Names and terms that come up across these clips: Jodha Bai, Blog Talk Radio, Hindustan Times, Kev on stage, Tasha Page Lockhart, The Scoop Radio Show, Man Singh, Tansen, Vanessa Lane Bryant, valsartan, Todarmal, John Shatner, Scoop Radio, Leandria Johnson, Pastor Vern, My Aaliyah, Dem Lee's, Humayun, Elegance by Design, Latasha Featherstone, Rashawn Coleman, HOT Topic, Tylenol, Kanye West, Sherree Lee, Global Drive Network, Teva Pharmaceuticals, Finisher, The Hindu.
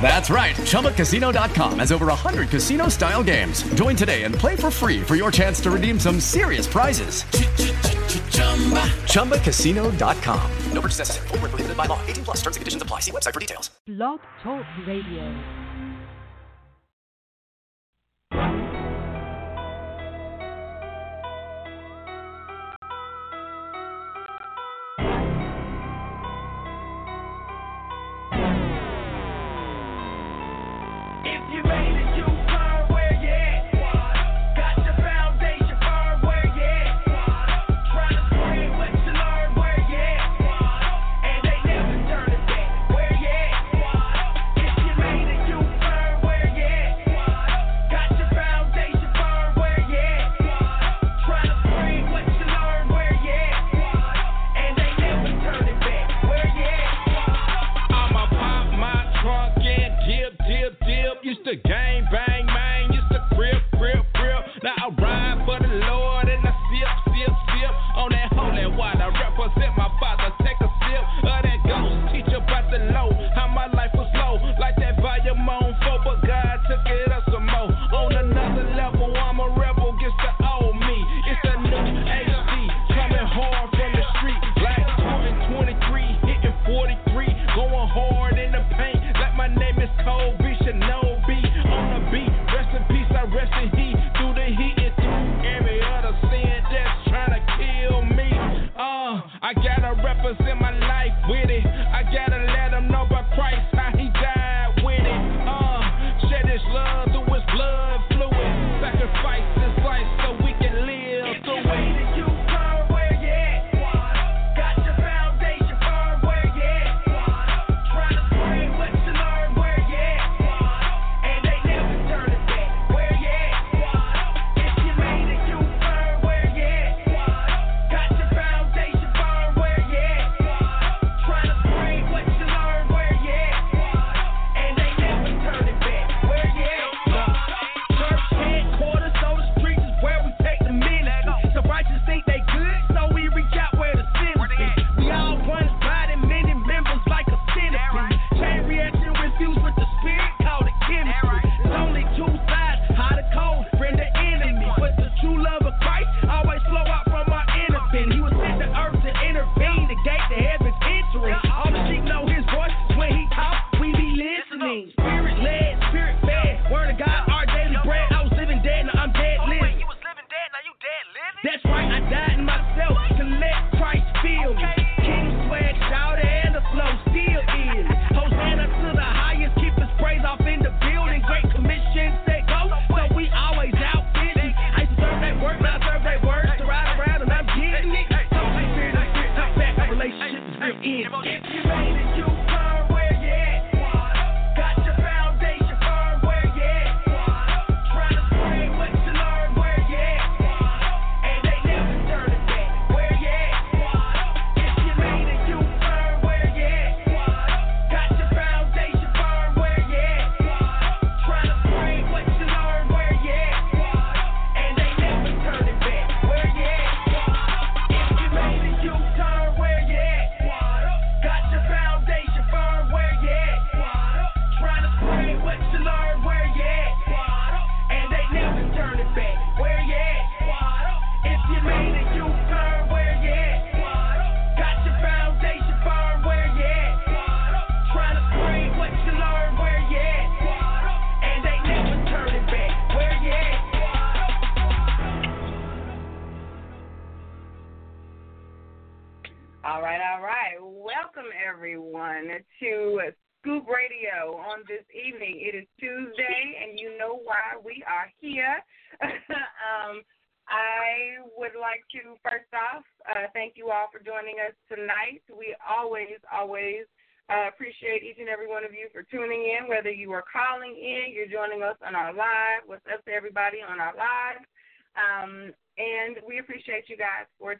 That's right. ChumbaCasino.com has over 100 casino-style games. Join today and play for free for your chance to redeem some serious prizes. ChumbaCasino.com. No purchase necessary. Void where prohibited by law. 18 plus terms and conditions apply. See website for details. Blog Talk Radio.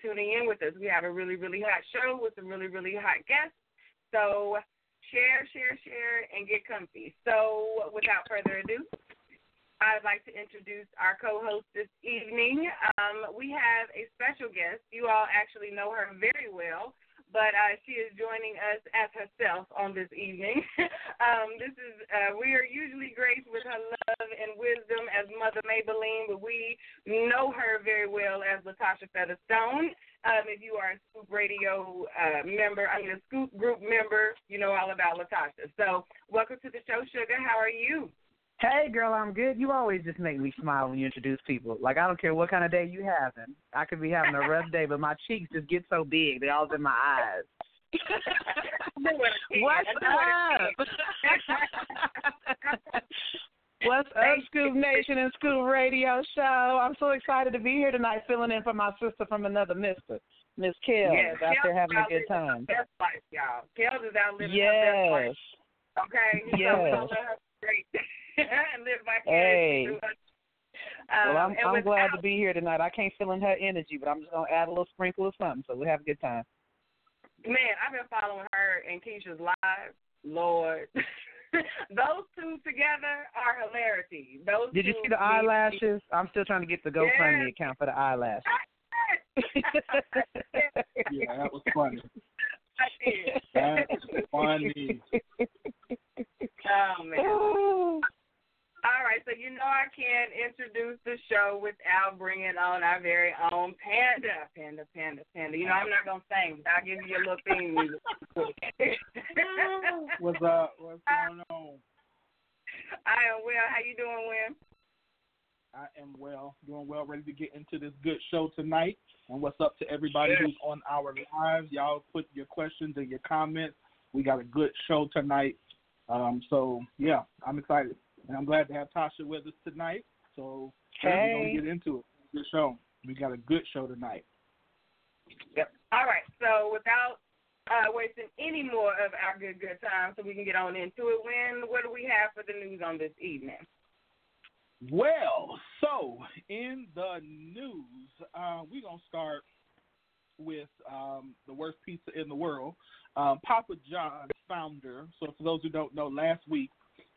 Tuning in with us. We have a really, really hot show with some really, really hot guests. So Share, and get comfy. So without further ado, I'd like to introduce our co-host this evening. We have a special guest. You all actually know her very well, but she is joining us as herself on this evening. We are usually graced with her love and wisdom as Mother Maybelline, but we know her very well as Latasha Featherstone. If you are a Scoop Radio member, a Scoop Group member, you know all about Latasha. So welcome to the show, Sugar. How are you? Hey, girl, I'm good. You always just make me smile when you introduce people. Like, I don't care what kind of day you having. I could be having a rough day, but my cheeks just get so big. They're all in my eyes. What's up? What's up, Scoop Nation and Scoop Radio Show? I'm so excited to be here tonight, filling in for my sister from another mister, Miss Kells, after having a good time. Best life, y'all. Kells is out living her best life. Okay? Yes. So we gonna let her straight. And live my I'm glad to be here tonight. I can't feel in her energy, but I'm just going to add a little sprinkle of something so we'll have a good time. Man, I've been following her and Keisha's live. Lord. Those two together are hilarity. Did you see the eyelashes? I'm still trying to get the GoFundMe account for the eyelashes. Yeah, that was funny. I did. That was funny. Oh, man. Ooh. All right, so you know I can't introduce the show without bringing on our very own Panda. You know, I'm not going to sing, but I'll give you a little theme music. What's up? What's going on? I am well. How you doing, Wim? I am well. Doing well, ready to get into this good show tonight. And what's up to everybody who's on our lives. Y'all put your questions and your comments. We got a good show tonight. So, I'm excited. And I'm glad to have Tasha with us tonight. So, we're going to get into it. Good show. We got a good show tonight. Yep. All right. So, without wasting any more of our good time, so we can get on into it, what do we have for the news on this evening? Well, so, in the news, we're going to start with the worst pizza in the world. Papa John's founder, so for those who don't know, last week,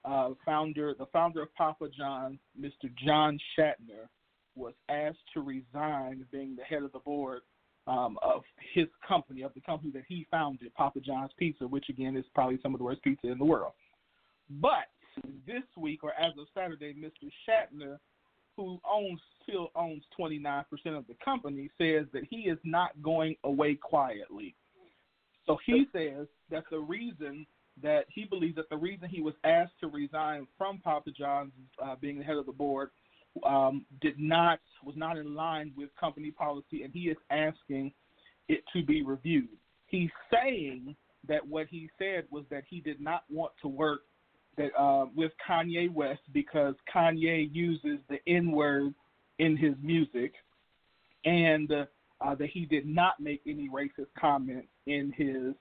the founder of Papa John's, Mr. John Shatner, was asked to resign being the head of the board of his company, of the company that he founded, Papa John's Pizza, which again is probably some of the worst pizza in the world. But this week, or as of Saturday, Mr. Shatner, who still owns 29% of the company, says that he is not going away quietly. So he says that he believes that the reason he was asked to resign from Papa John's being the head of the board was not in line with company policy, and he is asking it to be reviewed. He's saying that what he said was that he did not want to work with Kanye West because Kanye uses the N-word in his music, and that he did not make any racist comments in the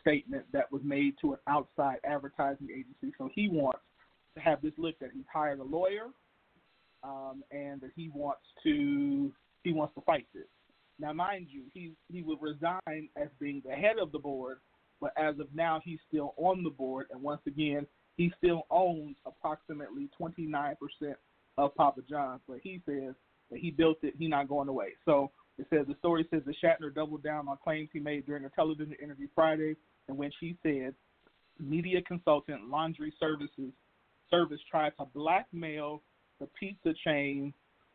statement that was made to an outside advertising agency. So he wants to have this look that he's hired a lawyer, and that he wants to fight this. Now, mind you, he would resign as being the head of the board, but as of now, he's still on the board, and once again, he still owns approximately 29% of Papa John's. But he says that he built it; he's not going away. So. It says, the story says that Shatner doubled down on claims he made during a television interview Friday, in which he said media consultant Laundry Service tried to blackmail the pizza chain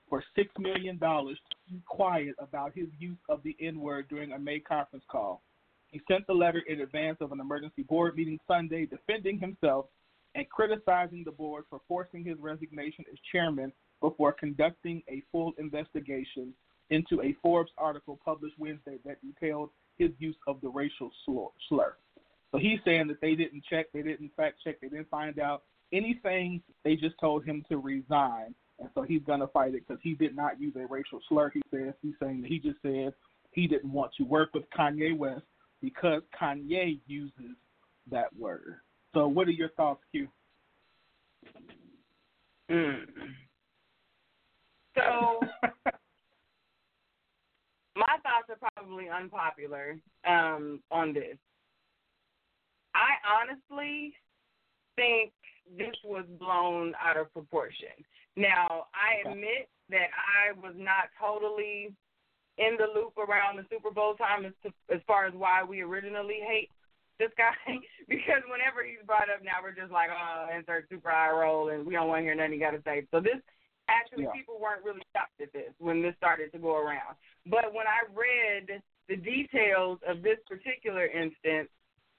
for $6 million to be quiet about his use of the N-word during a May conference call. He sent the letter in advance of an emergency board meeting Sunday, defending himself and criticizing the board for forcing his resignation as chairman before conducting a full investigation into a Forbes article published Wednesday that detailed his use of the racial slur. So he's saying that they didn't check, they didn't fact check, they didn't find out anything. They just told him to resign, and so he's going to fight it because he did not use a racial slur. He says he's saying that he just said he didn't want to work with Kanye West because Kanye uses that word. So what are your thoughts, Q? So... My thoughts are probably unpopular on this. I honestly think this was blown out of proportion. Now, I admit that I was not totally in the loop around the Super Bowl time as far as why we originally hate this guy, because whenever he's brought up now, we're just like, oh, insert super eye roll, and we don't want to hear nothing he got to say. So this, actually, people weren't really shocked at this when this started to go around. But when I read the details of this particular instance,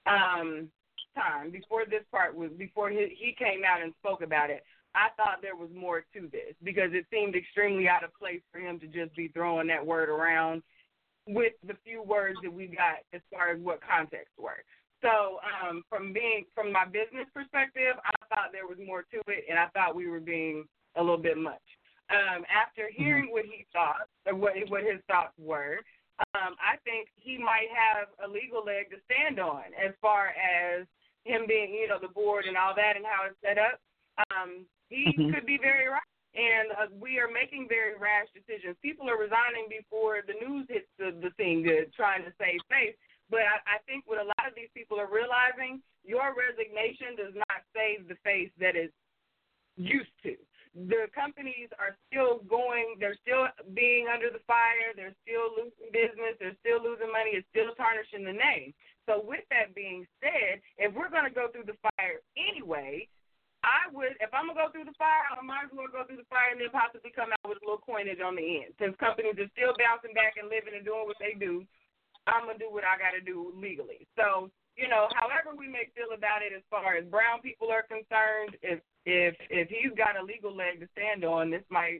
time before this part was, before he came out and spoke about it, I thought there was more to this, because it seemed extremely out of place for him to just be throwing that word around with the few words that we got as far as what context were. So from my business perspective, I thought there was more to it, and I thought we were being a little bit much. After hearing what he thought, or what his thoughts were, I think he might have a legal leg to stand on as far as him being, you know, the board and all that and how it's set up. He could be very right, and we are making very rash decisions. People are resigning before the news hits the thing good, trying to save face. But I think what a lot of these people are realizing, your resignation does not save the face that it's used to. The companies are still going, they're still being under the fire, they're still losing business, they're still losing money, it's still tarnishing the name. So with that being said, if we're going to go through the fire anyway, I would, if I'm going to go through the fire, I might as well go through the fire and then possibly come out with a little coinage on the end. Since companies are still bouncing back and living and doing what they do, I'm going to do what I got to do legally. So, you know, however we may feel about it as far as brown people are concerned, If he's got a legal leg to stand on, this might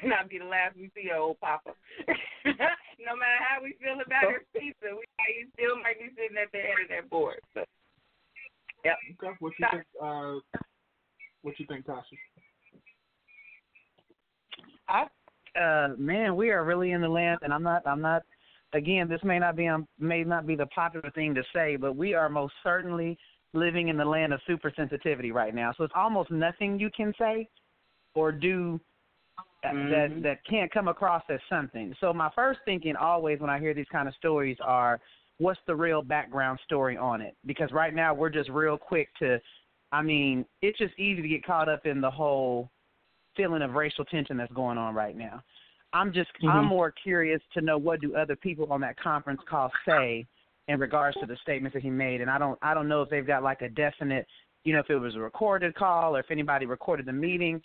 not be the last we see of old Papa. No matter how we feel about his pizza, he still might be sitting at the head of that board. So, yep. Okay. What you think? What you think, Tasha? Man, we are really in the land, and I'm not. Again, this may not be the popular thing to say, but we are most certainly living in the land of super sensitivity right now. So it's almost nothing you can say or do that can't come across as something. So my first thinking always when I hear these kind of stories are, what's the real background story on it? Because right now we're just real quick to, I mean, it's just easy to get caught up in the whole feeling of racial tension that's going on right now. I'm more curious to know what do other people on that conference call say in regards to the statements that he made. And I don't know if they've got like a definite, you know, if it was a recorded call or if anybody recorded the meeting.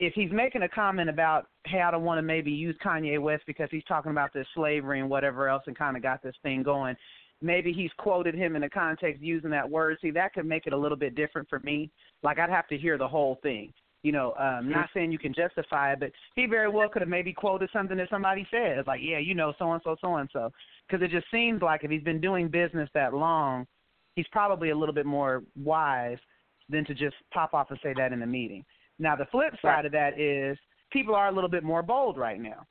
If he's making a comment about, hey, I don't want to maybe use Kanye West because he's talking about this slavery and whatever else and kind of got this thing going, maybe he's quoted him in the context using that word. See, that could make it a little bit different for me. Like I'd have to hear the whole thing. You know, not saying you can justify it, but he very well could have maybe quoted something that somebody said. It's like, yeah, you know, so-and-so, so-and-so. Because it just seems like if he's been doing business that long, he's probably a little bit more wise than to just pop off and say that in a meeting. Now, the flip side of that is people are a little bit more bold right now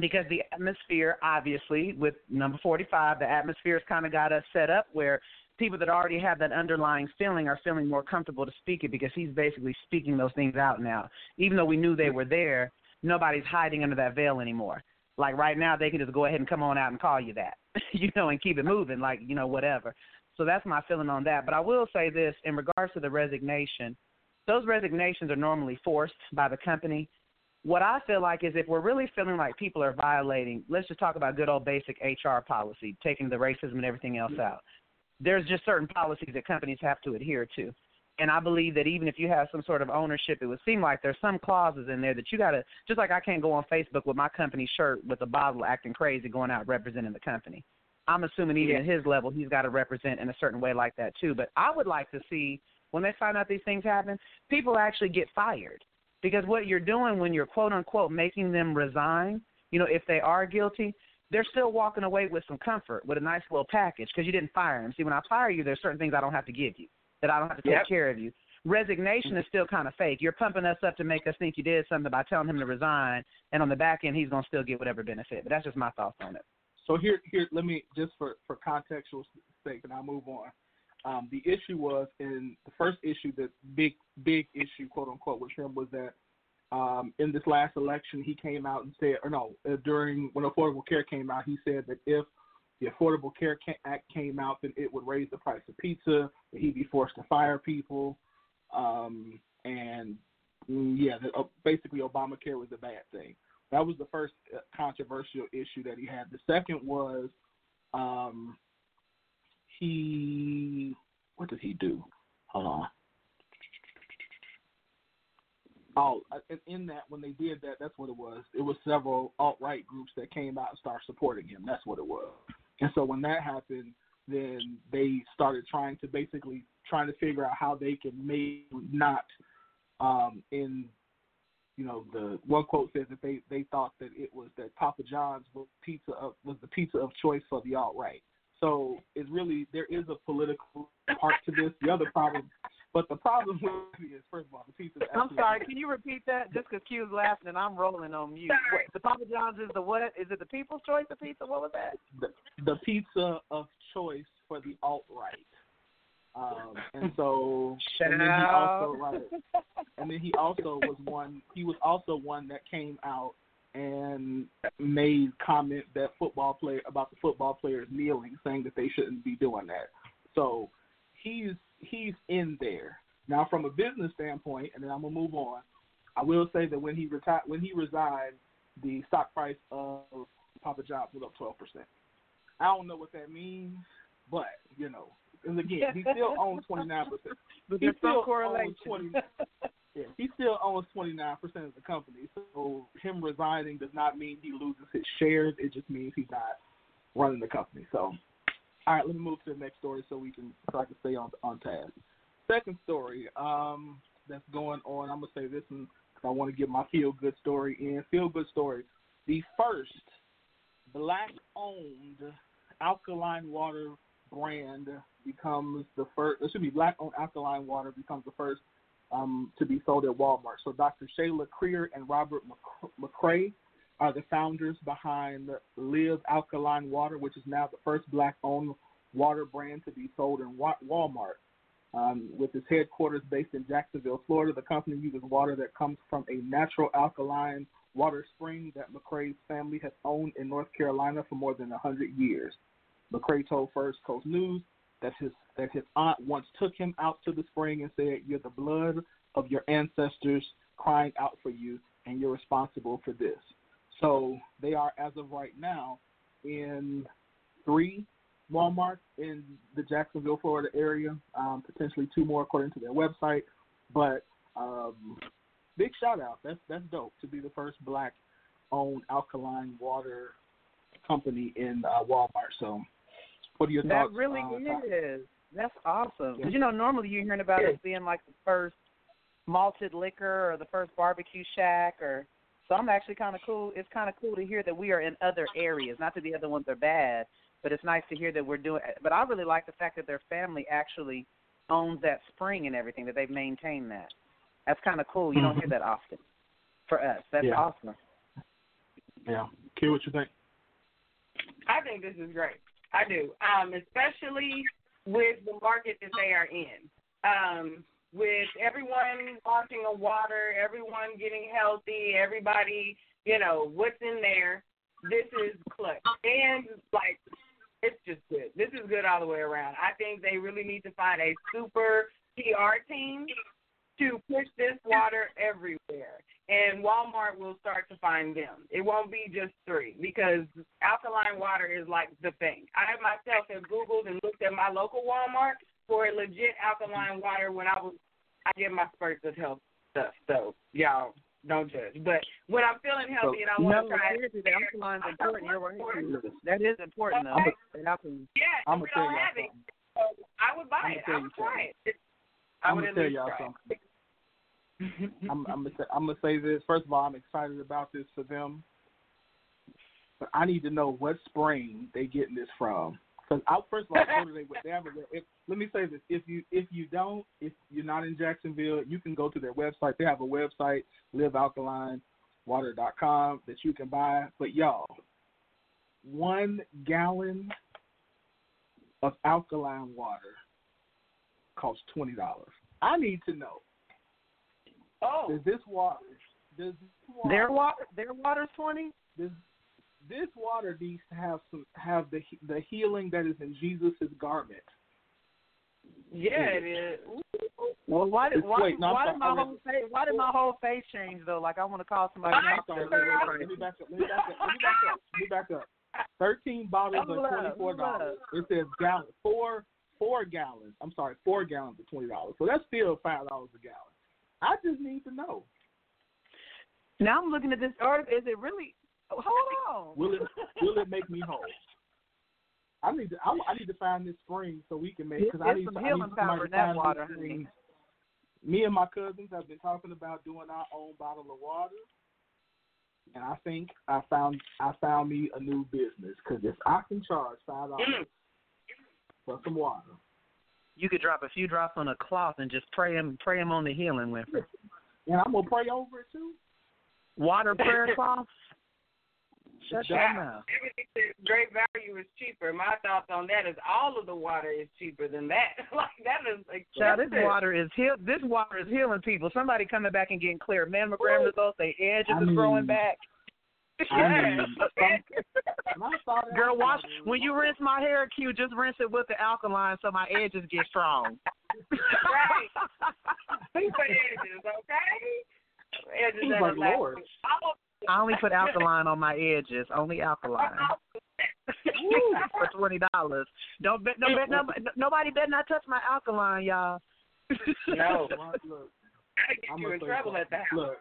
because the atmosphere, obviously, with number 45, the atmosphere has kind of got us set up where people that already have that underlying feeling are feeling more comfortable to speak it because he's basically speaking those things out now. Even though we knew they were there, nobody's hiding under that veil anymore. Like right now, they can just go ahead and come on out and call you that, you know, and keep it moving, like, you know, whatever. So that's my feeling on that. But I will say this in regards to the resignation, those resignations are normally forced by the company. What I feel like is if we're really feeling like people are violating, let's just talk about good old basic HR policy, taking the racism and everything else out. There's just certain policies that companies have to adhere to. And I believe that even if you have some sort of ownership, it would seem like there's some clauses in there that you got to, just like I can't go on Facebook with my company shirt with a bottle acting crazy going out representing the company. I'm assuming even at his level, he's got to represent in a certain way like that too. But I would like to see when they find out these things happen, people actually get fired. Because what you're doing when you're, quote, unquote, making them resign, you know, if they are guilty, they're still walking away with some comfort, with a nice little package because you didn't fire them. See, when I fire you, there's certain things I don't have to give you, that I don't have to take care of you. Resignation is still kind of fake. You're pumping us up to make us think you did something by telling him to resign, and on the back end, he's going to still get whatever benefit. But that's just my thoughts on it. So here, let me, just for contextual sake, and I'll move on. The issue was, in the first issue, the big issue, quote-unquote, with him was that in this last election, he came out and said, or no, during when Affordable Care came out, he said that if the Affordable Care Act came out, then it would raise the price of pizza, that he'd be forced to fire people. And, yeah, basically Obamacare was a bad thing. That was the first controversial issue that he had. The second was what did he do? Hold on. Oh, in that, when they did that, that's what it was. It was several alt-right groups that came out and started supporting him. That's what it was. And so when that happened, then they started trying to figure out how they can make not the one quote says that they thought that it was that Papa John's was the pizza of choice for the alt-right. So it's really, there is a political part to this. The other problem, but the problem with it is, first of all, the pizza. I'm sorry, can you repeat that? Just because Q's laughing and I'm rolling on mute. Wait, the Papa John's is the what? Is it the people's choice of pizza? What was that? The pizza of choice for the alt-right. And so, he was also one that came out and made comment that about the football players kneeling, saying that they shouldn't be doing that. So he's in there now from a business standpoint, and then I'm gonna move on. I will say that when he resigned, the stock price of Papa John's was up 12%. I don't know what that means, but you know. And again, he still owns 29%. He still owns 29% of the company. So him resigning does not mean he loses his shares. It just means he's not running the company. So, all right, let me move to the next story so I can stay on task. Second story that's going on. I'm gonna say this one because I want to get my feel good story in. Feel good story. The first black-owned alkaline water brand becomes the first. It should be black-owned alkaline water becomes the first to be sold at Walmart. So Dr. Shayla Creer and Robert McCray are the founders behind Live Alkaline Water, which is now the first black-owned water brand to be sold in Walmart. With its headquarters based in Jacksonville, Florida, the company uses water that comes from a natural alkaline water spring that McCray's family has owned in North Carolina for more than 100 years. McCray told First Coast News that his aunt once took him out to the spring and said, "You're the blood of your ancestors crying out for you, and you're responsible for this." So they are, as of right now, in 3 Walmarts in the Jacksonville, Florida area, potentially 2 more according to their website. But big shout-out. That's dope to be the first black-owned alkaline water company in Walmart. So what are your thoughts? That really is. That's awesome. Yeah. You know, normally you're hearing about it being like the first malted liquor or the first barbecue shack, or so. I'm actually kind of cool. It's kind of cool to hear that we are in other areas. Not that the other ones are bad, but it's nice to hear that we're doing. But I really like the fact that their family actually owns that spring and everything, that they've maintained that. That's kind of cool. You don't hear that often. For us, that's awesome. Yeah, Q, what you think? I think this is great. I do, especially with the market that they are in. With everyone launching on water, everyone getting healthy, everybody, you know, what's in there, this is clutch. And, like, it's just good. This is good all the way around. I think they really need to find a super PR team to push this water everywhere, and Walmart will start to find them. It won't be just 3 because alkaline water is like the thing. I myself have Googled and looked at my local Walmart for a legit alkaline water when I did my spurts of health stuff. So y'all don't judge. But when I'm feeling healthy and I want to try it, alkaline's important. You're right. That is important. Okay. Yeah, we don't have it. So I would buy it. I would try it. I'm going to tell y'all something. I'm going to say this. First of all, I'm excited about this for them. But I need to know what spring they're getting this from. Because first of all, I know they have let me say this. If you're not in Jacksonville, you can go to their website. They have a website, livealkalinewater.com, that you can buy. But, y'all, 1 gallon of alkaline water costs $20. I need to know. Oh, does this water Does water, their water 20? This water needs to have the healing that is in Jesus' garment. Yeah, it is. Well, why did my whole face change though? Like I want to call somebody. Let me back up. 13 bottles of $24. It says gallon, four gallons. I'm sorry, 4 gallons of $20. So that's still $5 a gallon. I just need to know. Now I'm looking at this article. Is it really? Hold on. Will it make me whole? I need to find this spring so we can make because I need somebody to find this spring. Me and my cousins have been talking about doing our own bottle of water, and I think I found me a new business because if I can charge $5 for some water, you could drop a few drops on a cloth and just pray him on the healing, Winfrey. And I'm gonna pray over it too. Water prayer cloth. Shut your mouth. Everything says great value is cheaper. My thoughts on that is all of the water is cheaper than that. Like that is expensive. Now, this water is healing people. Somebody coming back and getting clear mammogram results. They edges is growing back. Girl, wash when you rinse my hair, Q. Just rinse it with the alkaline so my edges get strong. Right. Super edges, okay. Edges that are Lord. I only put alkaline on my edges. Only alkaline. For $20. Nobody better not touch my alkaline, y'all. No. Look, I'm gonna get you in trouble at the house. Look,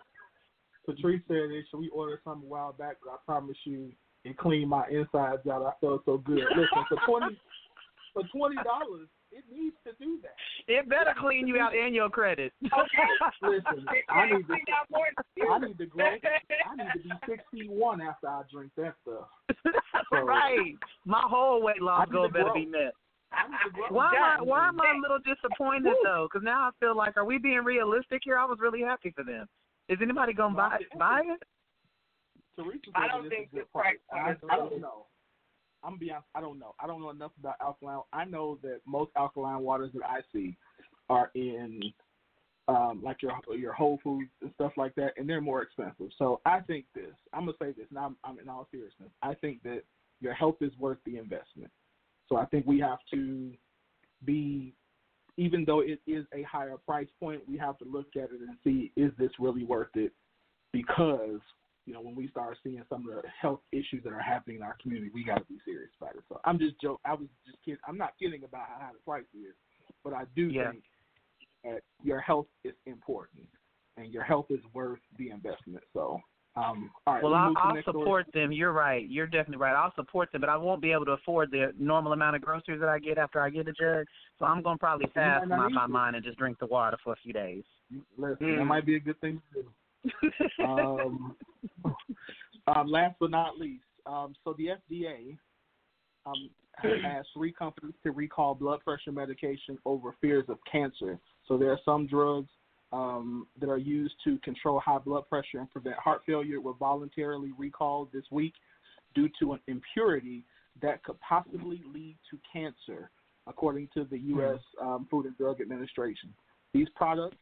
Patrice said this. We ordered something a while back, but I promise you, it cleaned my insides out. I felt so good. Listen, for $20, it needs to do that. It better clean you out and your credit. Okay. Listen, I need to be 6'1" after I drink that stuff. So, right. My whole weight loss goal better be met. Why am I a little disappointed though? Because now I feel like, are we being realistic here? I was really happy for them. Is anybody gonna buy it? I don't think this price. I don't know. I'm gonna be honest, I don't know. I don't know enough about alkaline. I know that most alkaline waters that I see are in like your Whole Foods and stuff like that, and they're more expensive. So I think this. I'm gonna say this, and I'm in all seriousness. I think that your health is worth the investment. So I think we have to be, even though it is a higher price point, we have to look at it and see, is this really worth it? Because you know, when we start seeing some of the health issues that are happening in our community, we got to be serious about it. So I'm just joking. I was just kidding. I'm not kidding about how high the price is, but I do think that your health is important and your health is worth the investment. So, all right. Well, I'll support them. You're right. You're definitely right. I'll support them, but I won't be able to afford the normal amount of groceries that I get after I get a jug. So I'm going to probably fast my mind and just drink the water for a few days. Listen, that might be a good thing to do. Last but not least, so the FDA has asked 3 companies to recall blood pressure medication over fears of cancer. So there are some drugs that are used to control high blood pressure and prevent heart failure were voluntarily recalled this week due to an impurity that could possibly lead to cancer, according to the U.S. Food and Drug Administration. These products,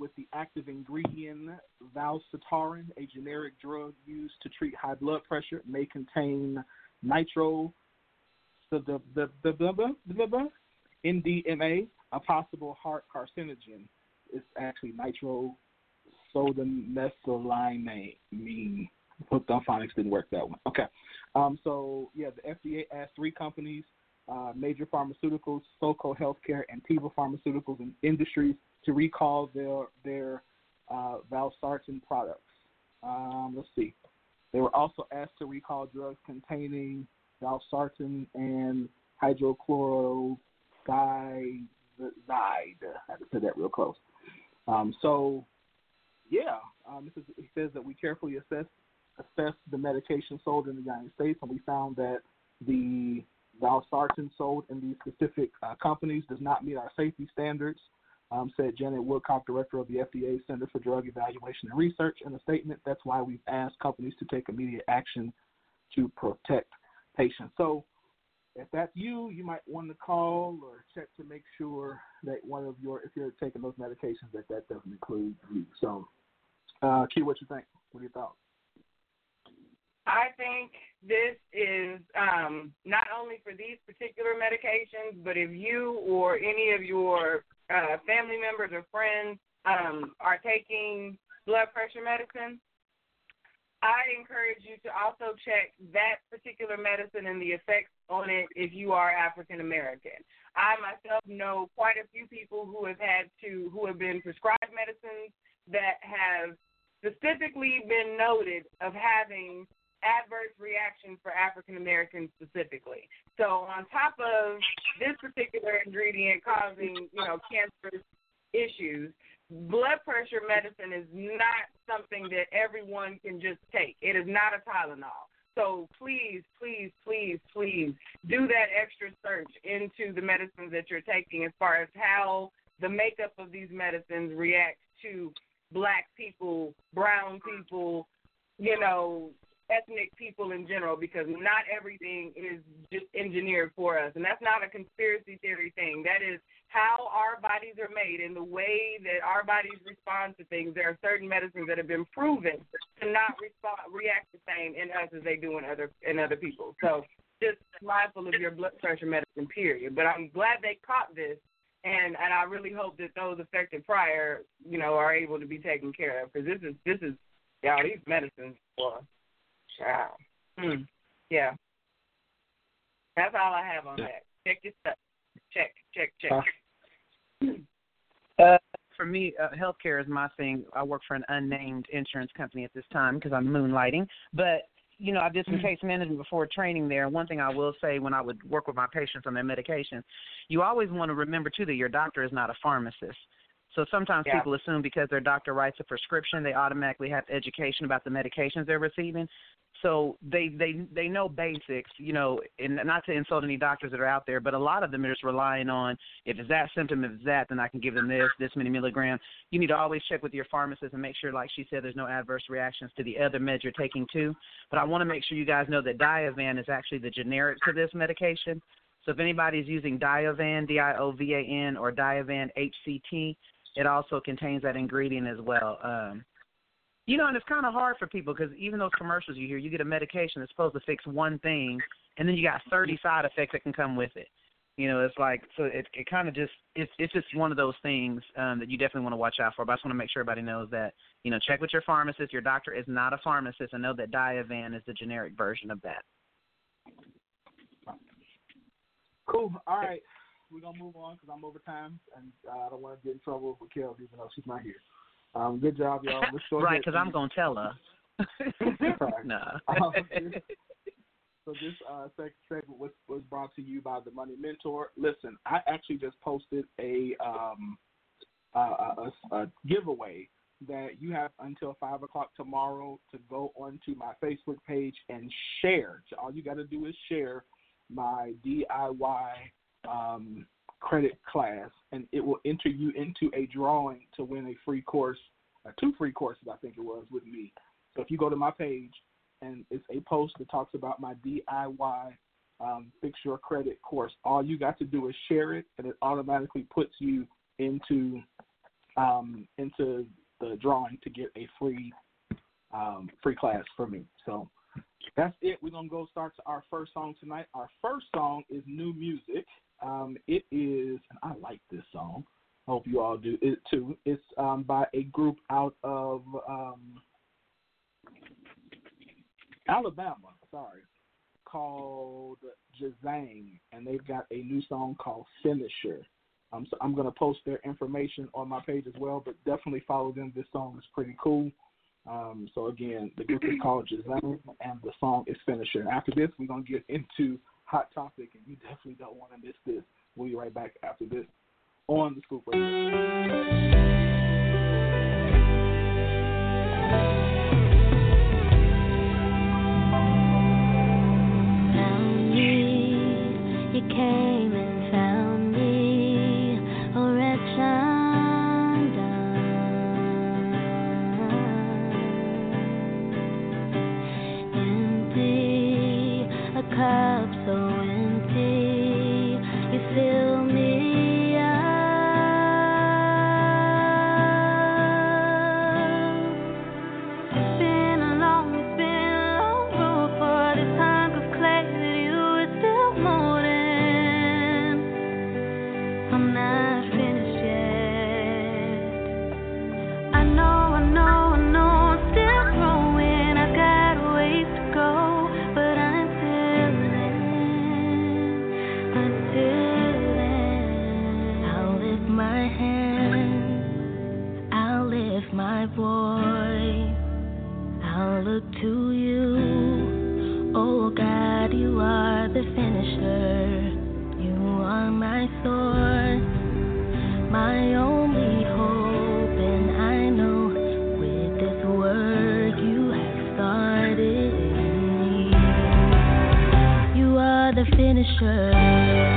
with the active ingredient valsartan, a generic drug used to treat high blood pressure, may contain NDMA, a possible heart carcinogen. It's actually nitrosodimethylamine. Hooked on phonics didn't work that one. Okay. The FDA asked 3 companies, Major Pharmaceuticals, SoCo Healthcare, and Teva Pharmaceuticals and Industries, to recall their valsartan products. Let's see. They were also asked to recall drugs containing valsartan and hydrochlorothiazide. I had to say that real close. It says that we carefully assessed the medication sold in the United States, and we found that the valsartan sold in these specific companies does not meet our safety standards, said Janet Woodcock, director of the FDA Center for Drug Evaluation and Research, in a statement. That's why we've asked companies to take immediate action to protect patients. So if that's you, you might want to call or check to make sure that if you're taking those medications, that doesn't include you. So Q, what you think? What are your thoughts? I think this is not only for these particular medications, but if you or any of your family members or friends are taking blood pressure medicine, I encourage you to also check that particular medicine and the effects on it if you are African American. I myself know quite a few people who have been prescribed medicines that have specifically been noted of having adverse reactions for African Americans specifically. So on top of this particular ingredient causing, cancerous issues, blood pressure medicine is not something that everyone can just take. It is not a Tylenol. So please, please, please, please do that extra search into the medicines that you're taking as far as how the makeup of these medicines reacts to Black people, brown people, ethnic people in general, because not everything is just engineered for us. And that's not a conspiracy theory thing. That is how our bodies are made and the way that our bodies respond to things. There are certain medicines that have been proven to not react the same in us as they do in other people. So just mindful of your blood pressure medicine, period. But I'm glad they caught this. And I really hope that those affected prior, are able to be taken care of, because this is y'all, these medicines for child. Yeah, that's all I have on that. Check your stuff. Check. For me, healthcare is my thing. I work for an unnamed insurance company at this time because I'm moonlighting, but. I did some case management before training there. One thing I will say when I would work with my patients on their medication, you always want to remember, too, that your doctor is not a pharmacist. So sometimes people assume because their doctor writes a prescription, they automatically have education about the medications they're receiving. So they know basics, and not to insult any doctors that are out there, but a lot of them are just relying on, if it's that symptom, if it's that, then I can give them this many milligrams. You need to always check with your pharmacist and make sure, like she said, there's no adverse reactions to the other meds you're taking too. But I want to make sure you guys know that Diovan is actually the generic to this medication. So if anybody's using Diovan, D-I-O-V-A-N, or Diovan HCT, it also contains that ingredient as well. And it's kind of hard for people because even those commercials you hear, you get a medication that's supposed to fix one thing, and then you got 30 side effects that can come with it. It's like, so it kind of just, it's just one of those things that you definitely want to watch out for. But I just want to make sure everybody knows that, check with your pharmacist. Your doctor is not a pharmacist, and know that Diovan is the generic version of that. Cool. All right. We're going to move on because I'm over time, and I don't want to get in trouble with Kells even though she's not here. Good job, y'all. Right, because I'm going to tell her. So this segment was brought to you by The Money Mentor. Listen, I actually just posted a giveaway that you have until 5 o'clock tomorrow to go onto my Facebook page and share. So all you got to do is share my DIY credit class, and it will enter you into a drawing to win a free course, two free courses, I think it was, with me. So if you go to my page, and it's a post that talks about my DIY Fix Your Credit course, all you got to do is share it, and it automatically puts you into the drawing to get a free class from me. So that's it. We're going to go start to our first song tonight. Our first song is new music. It is, and I like this song. I hope you all do it too. It's by a group out of Alabama, called Jazang, and they've got a new song called Finisher. So I'm going to post their information on my page as well, but definitely follow them. This song is pretty cool. So again, the group is called Jazang, and the song is Finisher. After this, we're going to get into Hot Topic, and you definitely don't want to miss this. We'll be right back after this on The Scoop Radio. my voice, I'll look to you. Oh God, you are the finisher. You are my source, my only hope, and I know with this work you have started in me. You are the finisher.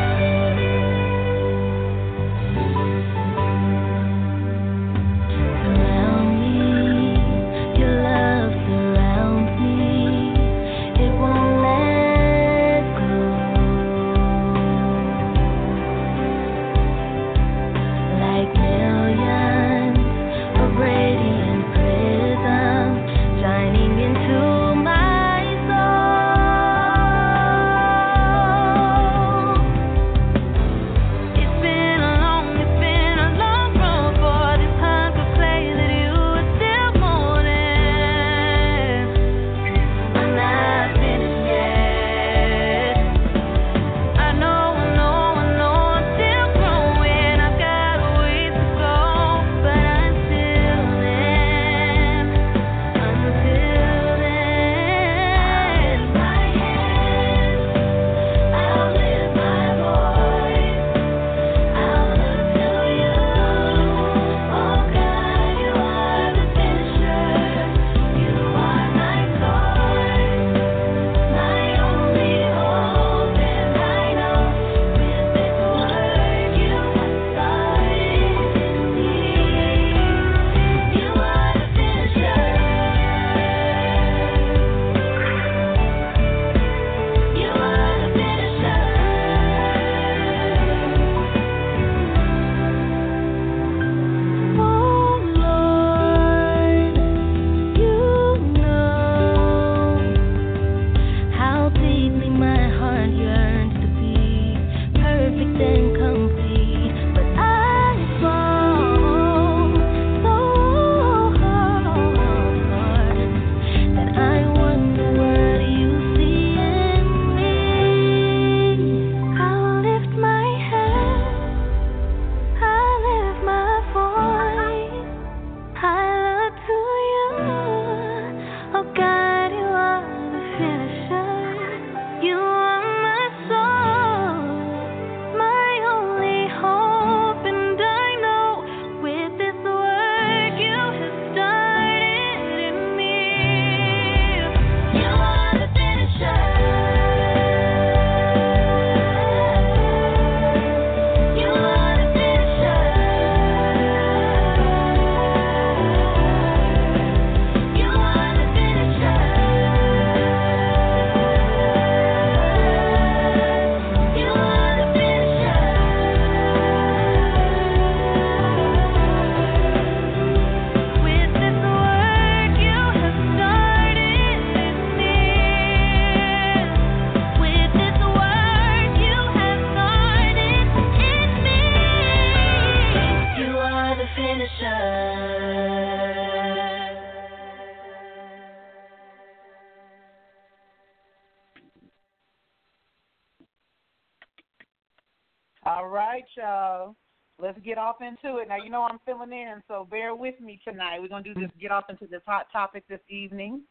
Get off into it. Now, you know I'm filling in, so bear with me tonight. We're going to do this, get off into this hot topic this evening.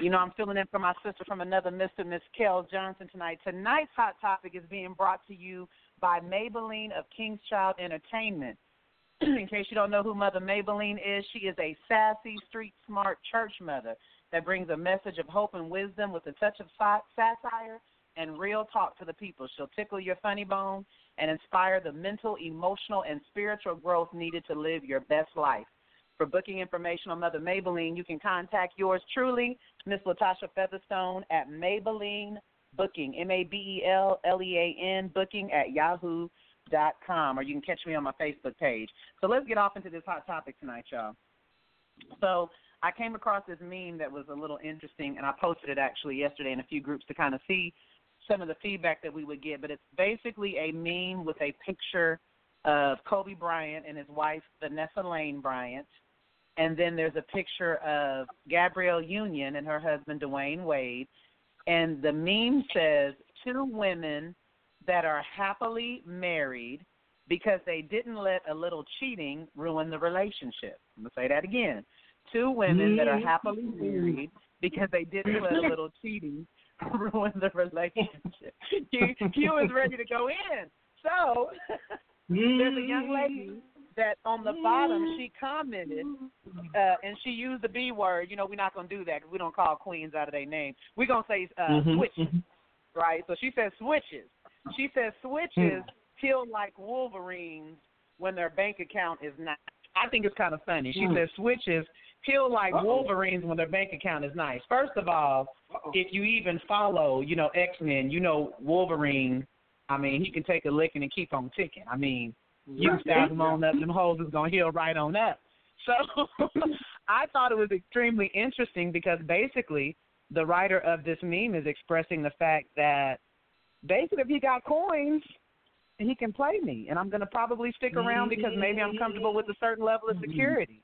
You know I'm filling in for my sister from another Mr. Miss Kells Johnson tonight. Tonight's hot topic is being brought to you by Maybelline of King's Child Entertainment. In case you don't know who Mother Maybelline is, she is a sassy, street-smart church mother that brings a message of hope and wisdom with a touch of satire and real talk to the people. She'll tickle your funny bone and inspire the mental, emotional, and spiritual growth needed to live your best life. For booking information on Mother Maybelline, you can contact yours truly, Miss Latasha Featherstone, at Maybelline Booking, M-A-B-E-L-L-E-A-N, booking at yahoo.com, or you can catch me on my Facebook page. So let's get off into this hot topic tonight, y'all. So I came across this meme that was a little interesting, and I posted it actually yesterday in a few groups to kind of see some of the feedback that we would get, but it's basically a meme with a picture of Kobe Bryant and his wife, Vanessa Lane Bryant, and then there's a picture of Gabrielle Union and her husband, Dwayne Wade, and the meme says, two women that are happily married because they didn't let a little cheating ruin the relationship. I'm going to say that again. Two women that are happily married because they didn't let a little cheating ruin the relationship. Q is ready to go in. So there's a young lady that on the bottom, she commented, and she used the B word. You know, we're not going to do that. We don't call queens out of their name. We're going to say switches, right? So she says switches. She says switches feel like Wolverines when their bank account is not. I think it's kind of funny. She says switches feel like Wolverines when their bank account is nice. First of all, if you even follow, you know, X-Men, you know Wolverine, I mean, he can take a licking and keep on ticking. I mean, you stab him on up, them hoes is going to heal right on up. So I thought it was extremely interesting because basically the writer of this meme is expressing the fact that basically if he got coins, he can play me, and I'm going to probably stick around because maybe I'm comfortable with a certain level of security.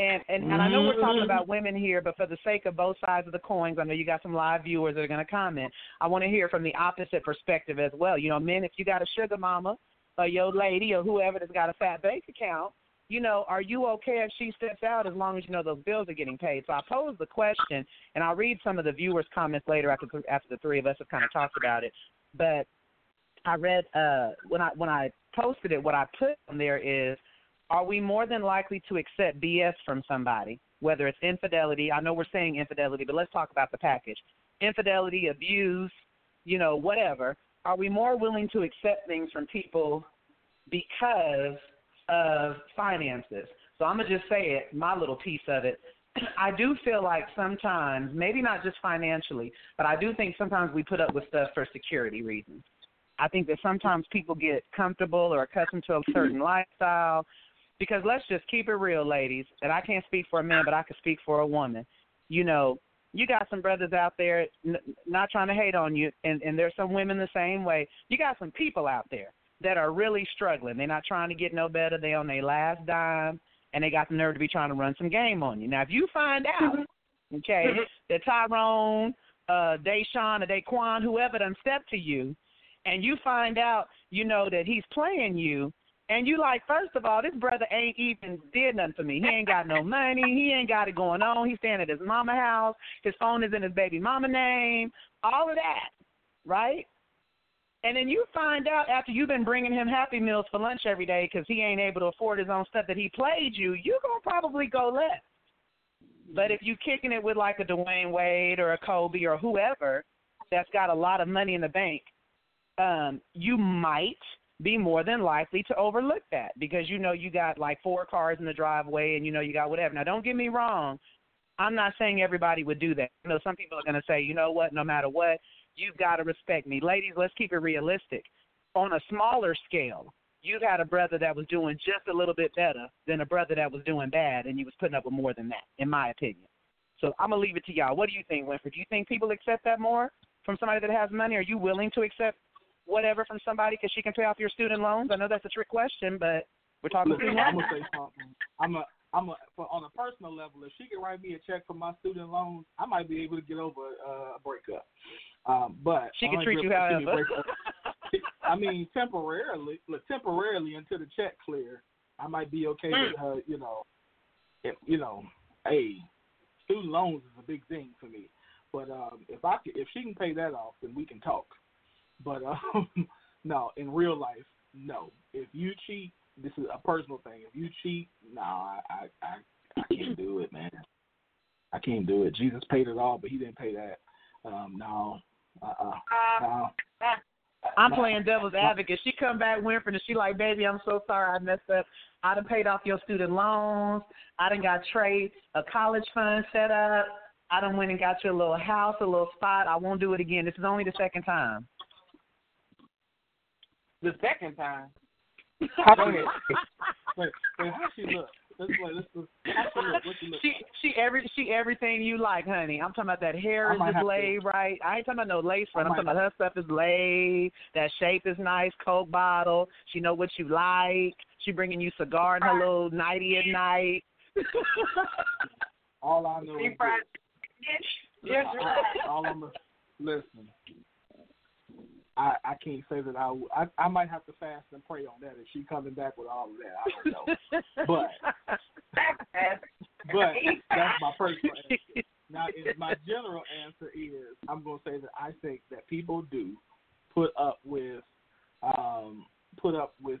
And I know we're talking about women here, but for the sake of both sides of the coins, I know you got some live viewers that are going to comment. I want to hear from the opposite perspective as well. You know, men, if you got a sugar mama or your lady or whoever that's got a fat bank account, you know, are you okay if she steps out as long as you know those bills are getting paid? So I posed the question, and I'll read some of the viewers' comments later after the three of us have kind of talked about it. But I read when I posted it, what I put on there is, are we more than likely to accept BS from somebody, whether it's infidelity? I know we're saying infidelity, but let's talk about the package. Infidelity, abuse, you know, whatever. Are we more willing to accept things from people because of finances? So I'm going to just say it, my little piece of it. I do feel like sometimes, maybe not just financially, but I do think sometimes we put up with stuff for security reasons. I think that sometimes people get comfortable or accustomed to a certain lifestyle because let's just keep it real, ladies, and I can't speak for a man, but I can speak for a woman. You know, you got some brothers out there, not trying to hate on you, and there's some women the same way. You got some people out there that are really struggling. They're not trying to get no better. They're on their last dime, and they got the nerve to be trying to run some game on you. Now, if you find out, okay, that Tyrone, Deshaun, or Daquan, whoever done stepped to you, and you find out, you know, that he's playing you, and you like, first of all, this brother ain't even did nothing for me. He ain't got no money. He ain't got it going on. He's staying at his mama's house. His phone is in his baby mama name, all of that, right? And then you find out after you've been bringing him Happy Meals for lunch every day because he ain't able to afford his own stuff that he played you, you're going to probably go left. But if you're kicking it with like a Dwayne Wade or a Kobe or whoever that's got a lot of money in the bank, you might be more than likely to overlook that because you know you got like 4 cars in the driveway and you know you got whatever. Now, don't get me wrong. I'm not saying everybody would do that. You know, some people are going to say, you know what, no matter what, you've got to respect me. Ladies, let's keep it realistic. On a smaller scale, you've had a brother that was doing just a little bit better than a brother that was doing bad and you was putting up with more than that, in my opinion. So I'm going to leave it to y'all. What do you think, Winfrey? Do you think people accept that more from somebody that has money? Are you willing to accept whatever from somebody because she can pay off your student loans? I know that's a trick question, but we're talking about I'm going to say something. On a personal level, if she can write me a check for my student loans, I might be able to get over a breakup. But she can treat you however. I mean, temporarily until the check clear, I might be okay with her, you know. If, you know, hey, student loans is a big thing for me. But if she can pay that off, then we can talk. But no, in real life, no. If you cheat, this is a personal thing. If you cheat, no, I can't do it, man. I can't do it. Jesus paid it all, but he didn't pay that. I'm playing devil's advocate. She come back, Winfrey, and she like, baby, I'm so sorry I messed up. I done paid off your student loans. I done got a college fund set up. I done went and got you a little house, a little spot. I won't do it again. This is only the second time. The second time. Go ahead. Wait, how she look? She everything you like, honey. I'm talking about that hair is just laid right. I ain't talking about no lace front. I'm talking about her stuff is laid. That shape is nice. Coke bottle. She know what you like. She bringing you cigar and her little nighty at night. All I know is this. Listen. I can't say that I might have to fast and pray on that if she coming back with all of that. I don't know. But that's my personal answer. Now, my general answer is I'm going to say that I think that people do put up with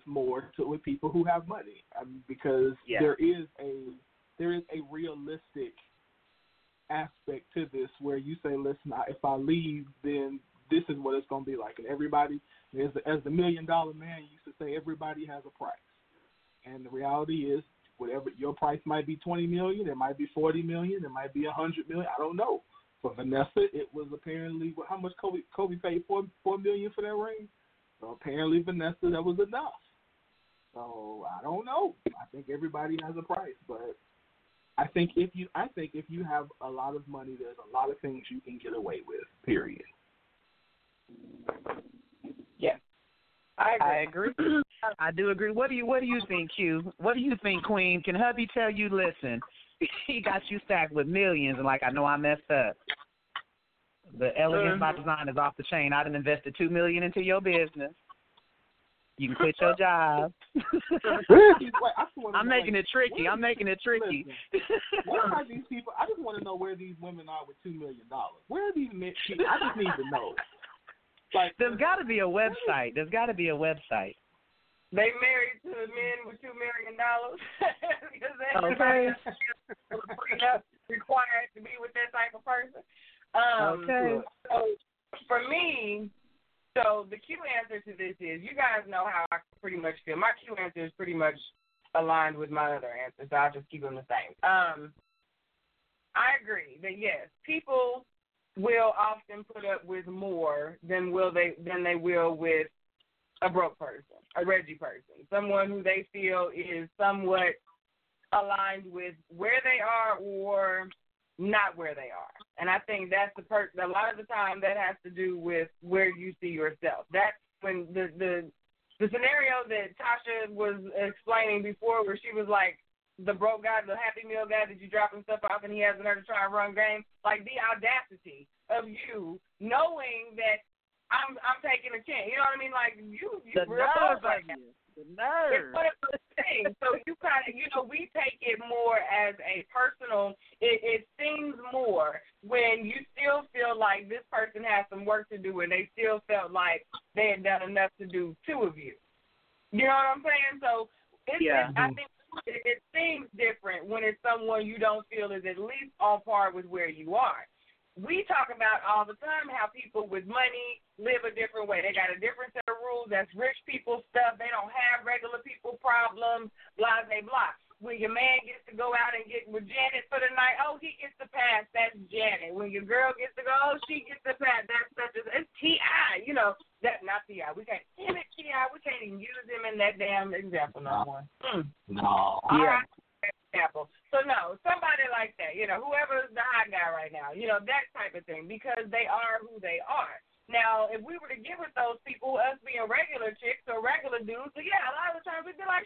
more with people who have money because there is a realistic aspect to this where you say, listen, if I leave, then this is what it's going to be like. And everybody, as the $1 Million Man used to say, everybody has a price. And the reality is, whatever your price might be, $20 million, it might be $40 million, it might be $100 million. I don't know. For Vanessa, it was apparently how much Kobe paid $4 million for that ring. So apparently, Vanessa, that was enough. So I don't know. I think everybody has a price, but I think if you have a lot of money, there's a lot of things you can get away with. Period. Yeah, I agree. I do agree. What do you think, Q? What do you think, Queen? Can hubby tell you, listen, he got you stacked with millions, and like, I know I messed up. The Elegance by Design is off the chain. I done invested $2 million into your business. You can quit your job. I'm making it tricky. What are these people? I just want to know where these women are with $2 million. Where are these men? I just need to know. Like, there's got to be a website. They married to men with $2 million because that's required to be with that type of person. So the Q answer to this is, you guys know how I pretty much feel. My Q answer is pretty much aligned with my other answer, so I'll just keep them the same. I agree that yes, people will often put up with more than they will with a broke person, a Reggie person, someone who they feel is somewhat aligned with where they are or not where they are. And I think that's a lot of the time that has to do with where you see yourself. That's when the scenario that Tasha was explaining before, where she was like, the broke guy, the Happy Meal guy that you drop him stuff off and he has the nerve to try and run game, like the audacity of you knowing that I'm taking a chance. You know what I mean? Like, you the nerve, like the nerve. It's one of those things. So you kind of, we take it more as a personal. It stings more when you still feel like this person has some work to do and they still felt like they had done enough to do two of you. You know what I'm saying? So I think it stings different when it's someone you don't feel is at least on par with where you are. We talk about all the time how people with money live a different way. They got a different set of rules. That's rich people stuff. They don't have regular people problems, blah, blah, blah. When your man gets to go out and get with Janet for the night, oh, he gets to pass. That's Janet. When your girl gets to go, oh, she gets to pass. That's such as it's T.I., That's not T.I. We can't, damn it, T.I., we can't even use him in that damn example no more. No. All right. Example. So no, somebody like that, whoever's the hot guy right now, that type of thing, because they are who they are. Now, if we were to get with those people, us being regular chicks or regular dudes, so yeah, a lot of the times we'd be like,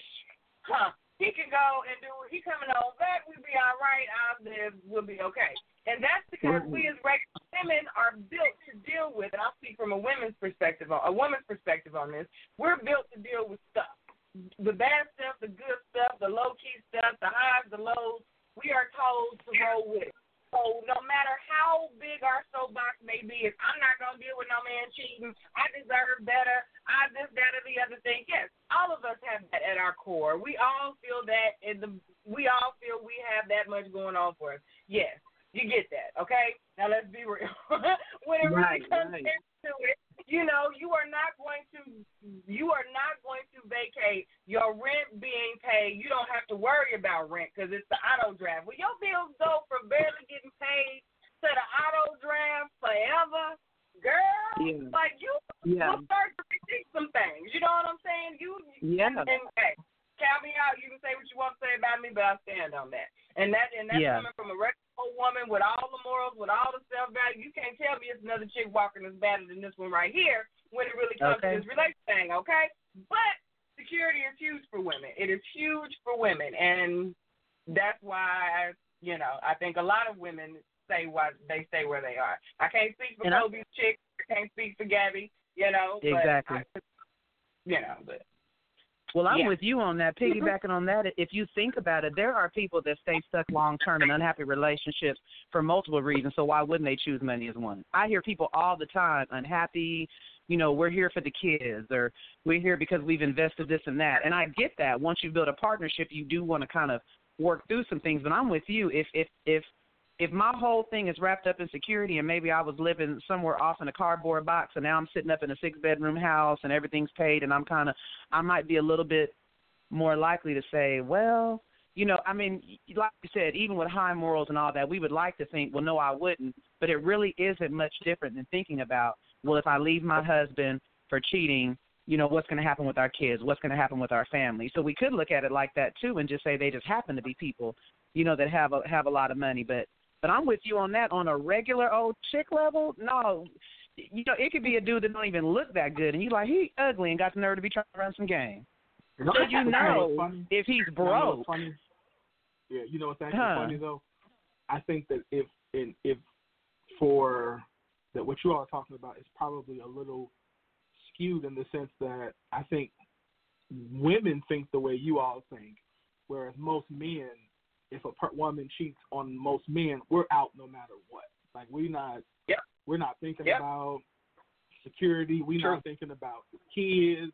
he can go and do, he coming on back, we'd be all right, I'll live, we'll be okay. And that's because we as regular women are built to deal with, and I'll speak from a woman's perspective on this, we're built to deal with stuff. The bad stuff, the good stuff, the low-key stuff, the highs, the lows, we are told to roll with. So no matter how big our soapbox may be, if I'm not going to deal with no man cheating, I deserve better, I this, that, or the other thing. Yes, all of us have that at our core. We all feel that, we all feel we have that much going on for us. Yes, you get that, okay? Now let's be real. When it really comes to it, you are not going to vacate your rent being paid. You don't have to worry about rent because it's the auto draft. Well, your bills go from barely getting paid to the auto draft forever, girl. Yeah. Like you start to critique some things. You know what I'm saying? And hey, caveat, you can say what you want to say about me, but I stand on that. And that's coming from a reasonable woman with all the morals, with all the self-value. You can't tell me it's another chick walking as better than this one right here when it really comes to this relationship thing, okay? But security is huge for women. It is huge for women. And that's why, I think a lot of women stay where they are. I can't speak for Kobe's chick. I can't speak for Gabby. you know. Exactly. But I'm with you on that. Piggybacking on that, if you think about it, there are people that stay stuck long-term in unhappy relationships for multiple reasons, so why wouldn't they choose money as one? I hear people all the time, unhappy, you know, we're here for the kids, or we're here because we've invested this and that. And I get that. Once you build a partnership, you do want to kind of work through some things. But I'm with you. If my whole thing is wrapped up in security, and maybe I was living somewhere off in a cardboard box, and now I'm sitting up in a 6-bedroom house and everything's paid, and I might be a little bit more likely to say, well, you know, I mean, like you said, even with high morals and all that, we would like to think, well, no, I wouldn't. But it really isn't much different than thinking about, well, if I leave my husband for cheating, you know, what's going to happen with our kids? What's going to happen with our family? So we could look at it like that, too, and just say they just happen to be people, you know, that have a lot of money. But I'm with you on that. On a regular old chick level, no. You know, it could be a dude that don't even look that good, and you're like, he ugly and got the nerve to be trying to run some game. So you know if he's broke. Yeah, you know what's actually funny, though? I think that if what you all are talking about is probably a little skewed in the sense that I think women think the way you all think, whereas most men, if a woman cheats on most men, we're out no matter what. Like we're not thinking about security. We're not thinking about the kids.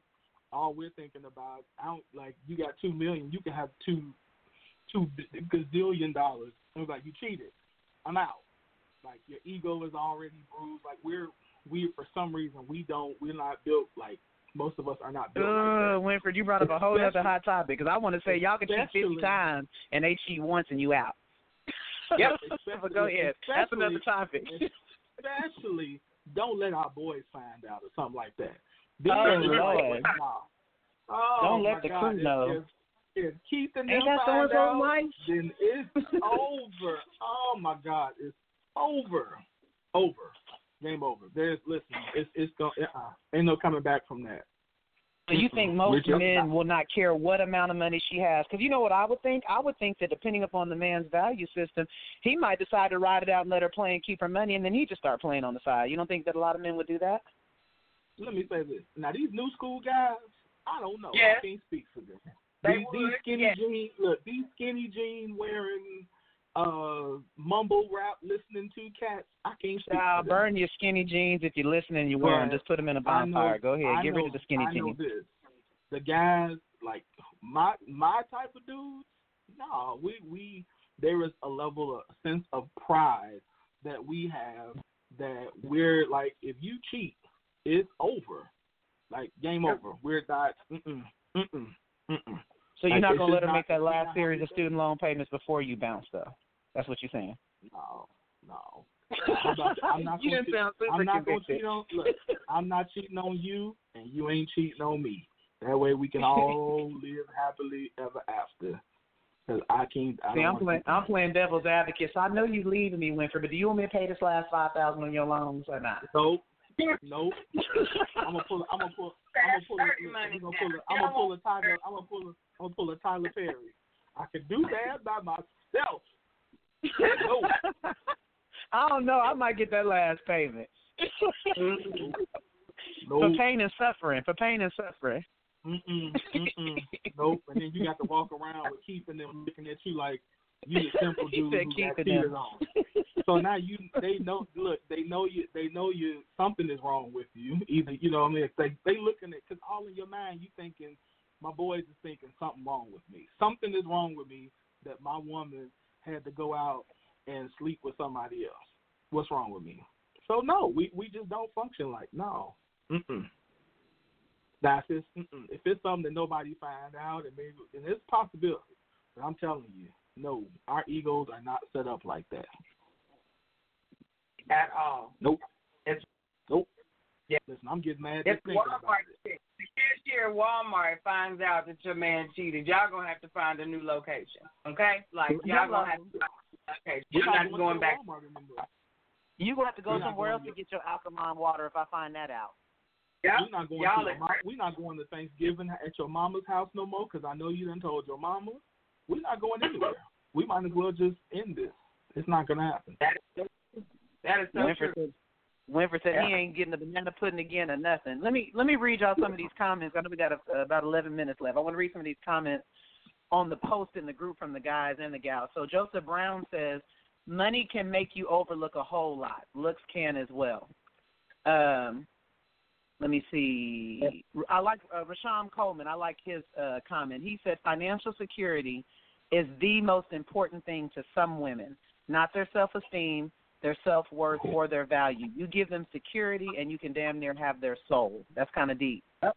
All we're thinking about, you got $2 million, you can have two gazillion dollars. And it's like, you cheated, I'm out. Like, your ego is already bruised. Like, we for some reason, we're not built, like, most of us are not built like that. Winfred, you brought up a whole other hot topic, because I want to say y'all can cheat 50 times, and they cheat once, and you out. Yep. But go ahead. That's another topic. Especially, don't let our boys find out or something like that. Don't let the crew know. If Keith and them find out, then it's over. Oh, my God, it's over, game over. It's going. Ain't no coming back from that. So you think most men will not care what amount of money she has? Because you know what I would think? I would think that depending upon the man's value system, he might decide to ride it out and let her play and keep her money, and then he just start playing on the side. You don't think that a lot of men would do that? Let me say this. Now, these new school guys, I don't know. Yeah. I can't speak for them. These skinny jeans. Look, these skinny jean wearing, mumble rap listening to cats. I can't. I'll burn your skinny jeans if you're listening. You wear them. Just put them in a bonfire. Go ahead. Get rid of the skinny jeans. The guys like my type of dudes. No, we there is a sense of pride that we have that we're like, if you cheat, it's over. Like, game over. We're not. So you're not going to let her make that last series of student loan payments before you bounce, though? That's what you're saying? No. I'm not cheating on you, and you ain't cheating on me. That way we can all live happily ever after. Because I can't. I'm playing devil's advocate, so I know you leaving me, Winfred, but do you want me to pay this last $5,000 on your loans or not? Nope. I'm gonna pull a Tyler Perry. I can do that by myself. Nope. I don't know. I might get that last payment. For pain and suffering. Nope. And then you got to walk around with Keith and them looking at you like you the simple dude who got cheated on. So now they know something is wrong with you. Either, you know what I mean, they looking at, because all in your mind you thinking, my boys is thinking something wrong with me. Something is wrong with me that my woman had to go out and sleep with somebody else. What's wrong with me? So no, we just don't function like, no. That's just, if it's something that nobody find out, and it's a possibility, but I'm telling you, no, our egos are not set up like that. At all. Nope. Yeah. Listen, I'm getting mad. If the cashier at Walmart finds out that your man cheated, y'all going to have to find a new location, okay? Like, y'all going to have to find a location. You're not going back. You're going to have to go somewhere else to get your alkaline water if I find that out. Yep. We're not going to Thanksgiving at your mama's house no more, because I know you done told your mama. We're not going anywhere. We might as well just end this. It's not going to happen. That is so true. Winfrey said he ain't getting a banana pudding again or nothing. Let me read y'all some of these comments. I know we got about 11 minutes left. I want to read some of these comments on the post in the group from the guys and the gals. So Joseph Brown says, money can make you overlook a whole lot. Looks can as well. Let me see. I like Rashawn Coleman. I like his comment. He said financial security is the most important thing to some women, not their self-esteem, their self-worth, or their value. You give them security, and you can damn near have their soul. That's kind of deep. Oh,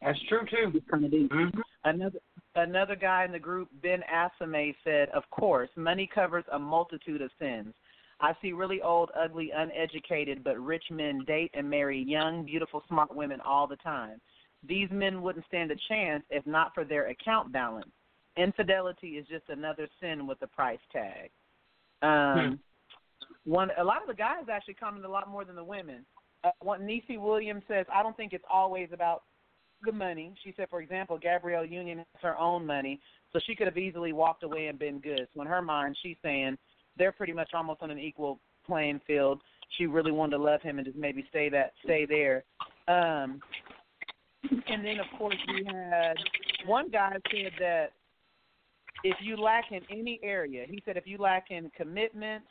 that's true, too. That's kind of deep. Mm-hmm. Another guy in the group, Ben Assame, said, of course, money covers a multitude of sins. I see really old, ugly, uneducated, but rich men date and marry young, beautiful, smart women all the time. These men wouldn't stand a chance if not for their account balance. Infidelity is just another sin with a price tag. A lot of the guys actually comment a lot more than the women. Niecy Williams says, I don't think it's always about the money. She said, for example, Gabrielle Union has her own money, so she could have easily walked away and been good. So in her mind, she's saying they're pretty much almost on an equal playing field. She really wanted to love him and just maybe stay there. And then, of course, we had one guy said that if you lack in any area, he said if you lack in commitment,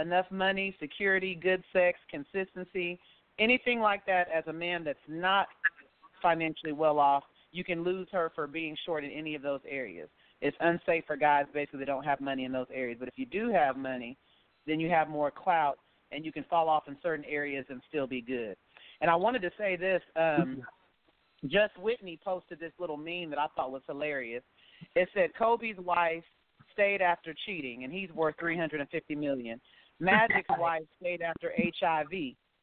enough money, security, good sex, consistency, anything like that as a man that's not financially well off, you can lose her for being short in any of those areas. It's unsafe for guys basically that don't have money in those areas. But if you do have money, then you have more clout and you can fall off in certain areas and still be good. And I wanted to say this. Just Whitney posted this little meme that I thought was hilarious. It said Kobe's wife stayed after cheating, and he's worth $350 million. Magic's wife stayed after HIV.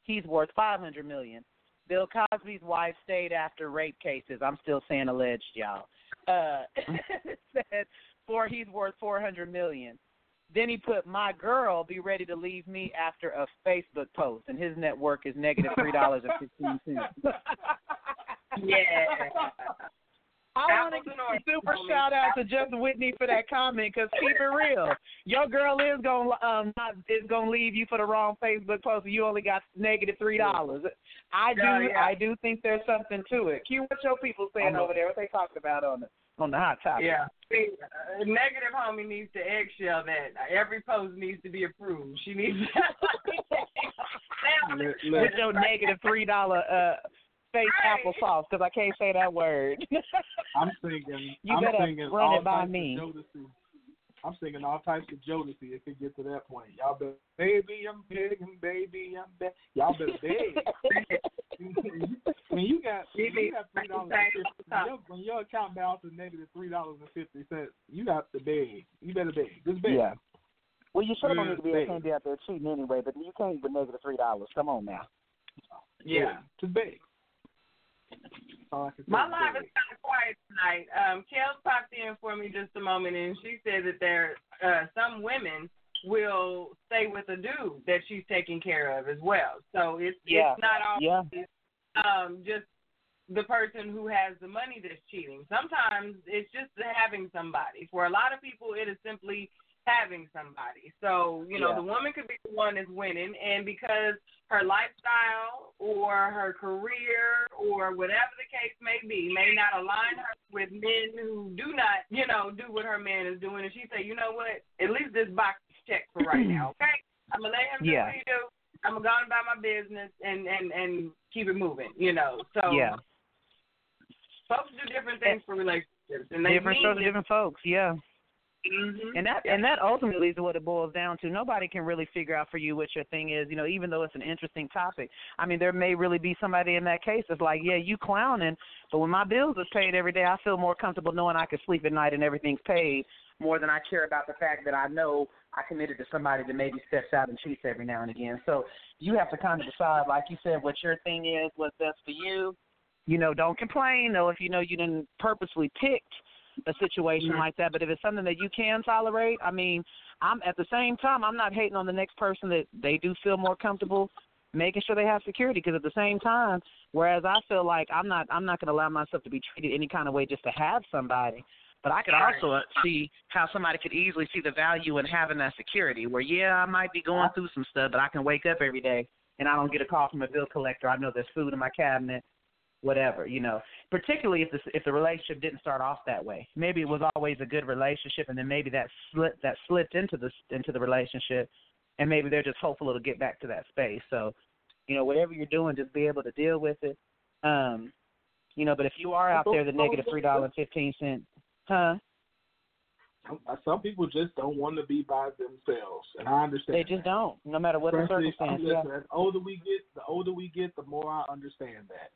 He's worth $500 million. Bill Cosby's wife stayed after rape cases. I'm still saying alleged, y'all. It said, he's worth $400 million. Then he put, my girl, be ready to leave me after a Facebook post, and his net worth is negative $3.15. Yeah. I want to give a super shout-out to Just Whitney for that comment, because keep it real. Your girl is going to leave you for the wrong Facebook post, and you only got negative $3. I do think there's something to it. Q, what your people saying over there, what they talking about on the hot topic? Yeah. See, negative homie needs to eggshell that. Every post needs to be approved. She needs to with your negative $3 applesauce, because I can't say that word. I'm singing run it by me. I'm singing all types of Jodeci if it gets to that point. Y'all better, baby, I'm big, and baby, I'm big. Y'all better big. When you got $3.50, when your account balance is negative $3.50, you got to beg. You better beg. Just beg. Yeah. Well, you sure don't need to be able to out there cheating anyway, but you can't with negative $3. Come on now. Yeah. Just beg. My live is kind of quiet tonight. Kells popped in for me just a moment, and she said that there some women will stay with a dude that she's taking care of as well. So it's not always just the person who has the money that's cheating. Sometimes it's just having somebody. For a lot of people, it is simply having somebody. So, the woman could be the one that's winning, and because her lifestyle or her career or whatever the case may be may not align her with men who do not, do what her man is doing. And she say, you know what, at least this box is checked for right now, okay? I'm going to let him do what he do. I'm going to go on about my business and keep it moving, So folks do different things for relationships. And different folks, Mm-hmm. And that ultimately is what it boils down to. Nobody can really figure out for you what your thing is, even though it's an interesting topic. I mean, there may really be somebody in that case that's like, yeah, you clowning, but when my bills are paid every day, I feel more comfortable knowing I can sleep at night and everything's paid more than I care about the fact that I know I committed to somebody that maybe steps out and cheats every now and again. So you have to kind of decide, like you said, what your thing is, what's best for you. Don't complain, though, if you know you didn't purposely pick a situation like that, but if it's something that you can tolerate, I mean, I'm at the same time, I'm not hating on the next person that they do feel more comfortable making sure they have security, because at the same time, whereas I feel like I'm not going to allow myself to be treated any kind of way just to have somebody, but I could also see how somebody could easily see the value in having that security where, I might be going through some stuff, but I can wake up every day and I don't get a call from a bill collector, I know there's food in my cabinet, whatever, you know, particularly if the relationship didn't start off that way. Maybe it was always a good relationship, and then maybe that slipped into the relationship, and maybe they're just hopeful it'll get back to that space. So, you know, whatever you're doing, just be able to deal with it. You know, but if you are out there, the negative $3.15, huh? Some people just don't want to be by themselves, and I understand. They just don't, no matter what the circumstance. Yeah. The older we get, the more I understand that.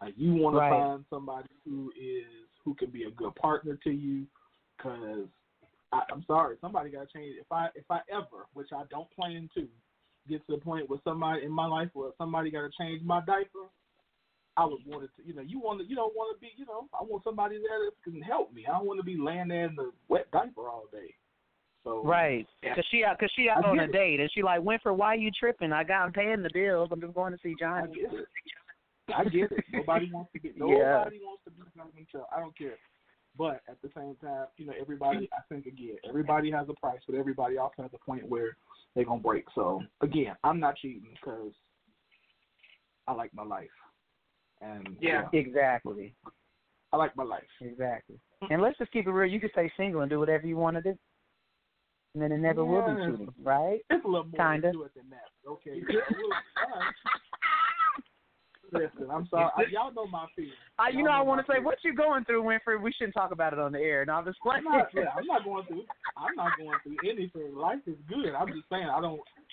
Like, you want to find somebody who can be a good partner to you, because I'm sorry, somebody got to change. If I ever, which I don't plan to, get to the point where somebody in my life where somebody got to change my diaper, I would want it to, you know, you don't want to be, you know, I want somebody there that can help me. I don't want to be laying there in the wet diaper all day. So, right. Because she out on a date, and she like, Winfrey, why are you tripping? I'm paying the bills. I'm just going to see Johnny. I get it. Nobody wants to be by themselves. I don't care. But at the same time, you know, everybody, I think, again, everybody has a price, but everybody also has a point where they're going to break. So, again, I'm not cheating because I like my life. And, yeah, exactly. I like my life. Exactly. And let's just keep it real. You can stay single and do whatever you want to do. And then it never will be cheating, right? It's a little more to do it than that. Okay. Listen, I'm sorry. Y'all know my feelings. I want to say, what you going through, Winfrey? We shouldn't talk about it on the air. No, I'm not going through anything. Life is good. I'm just saying,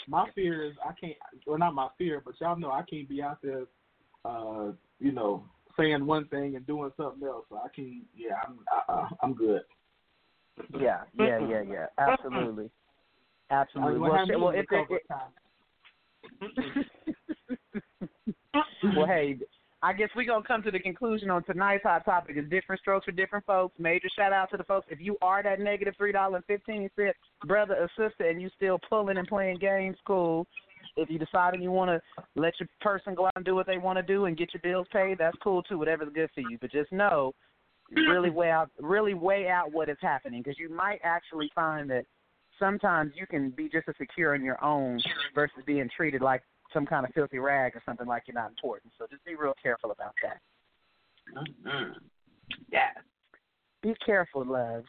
my fear is I can't, well, not my fear, but y'all know I can't be out there, you know, saying one thing and doing something else. So I can't, I'm good. Yeah. Absolutely. Well, well, hey, I guess we're going to come to the conclusion on tonight's hot topic is different strokes for different folks. Major shout out to the folks. If you are that negative $3.15 brother or sister, and you still pulling and playing games, cool. If you decide you want to let your person go out and do what they want to do and get your bills paid, that's cool too, whatever's good for you. But just know, really weigh out what is happening, because you might actually find that sometimes you can be just as secure on your own versus being treated like some kind of filthy rag or something, like you're not important. So just be real careful about that. Mm-hmm. Yeah. Be careful, loves.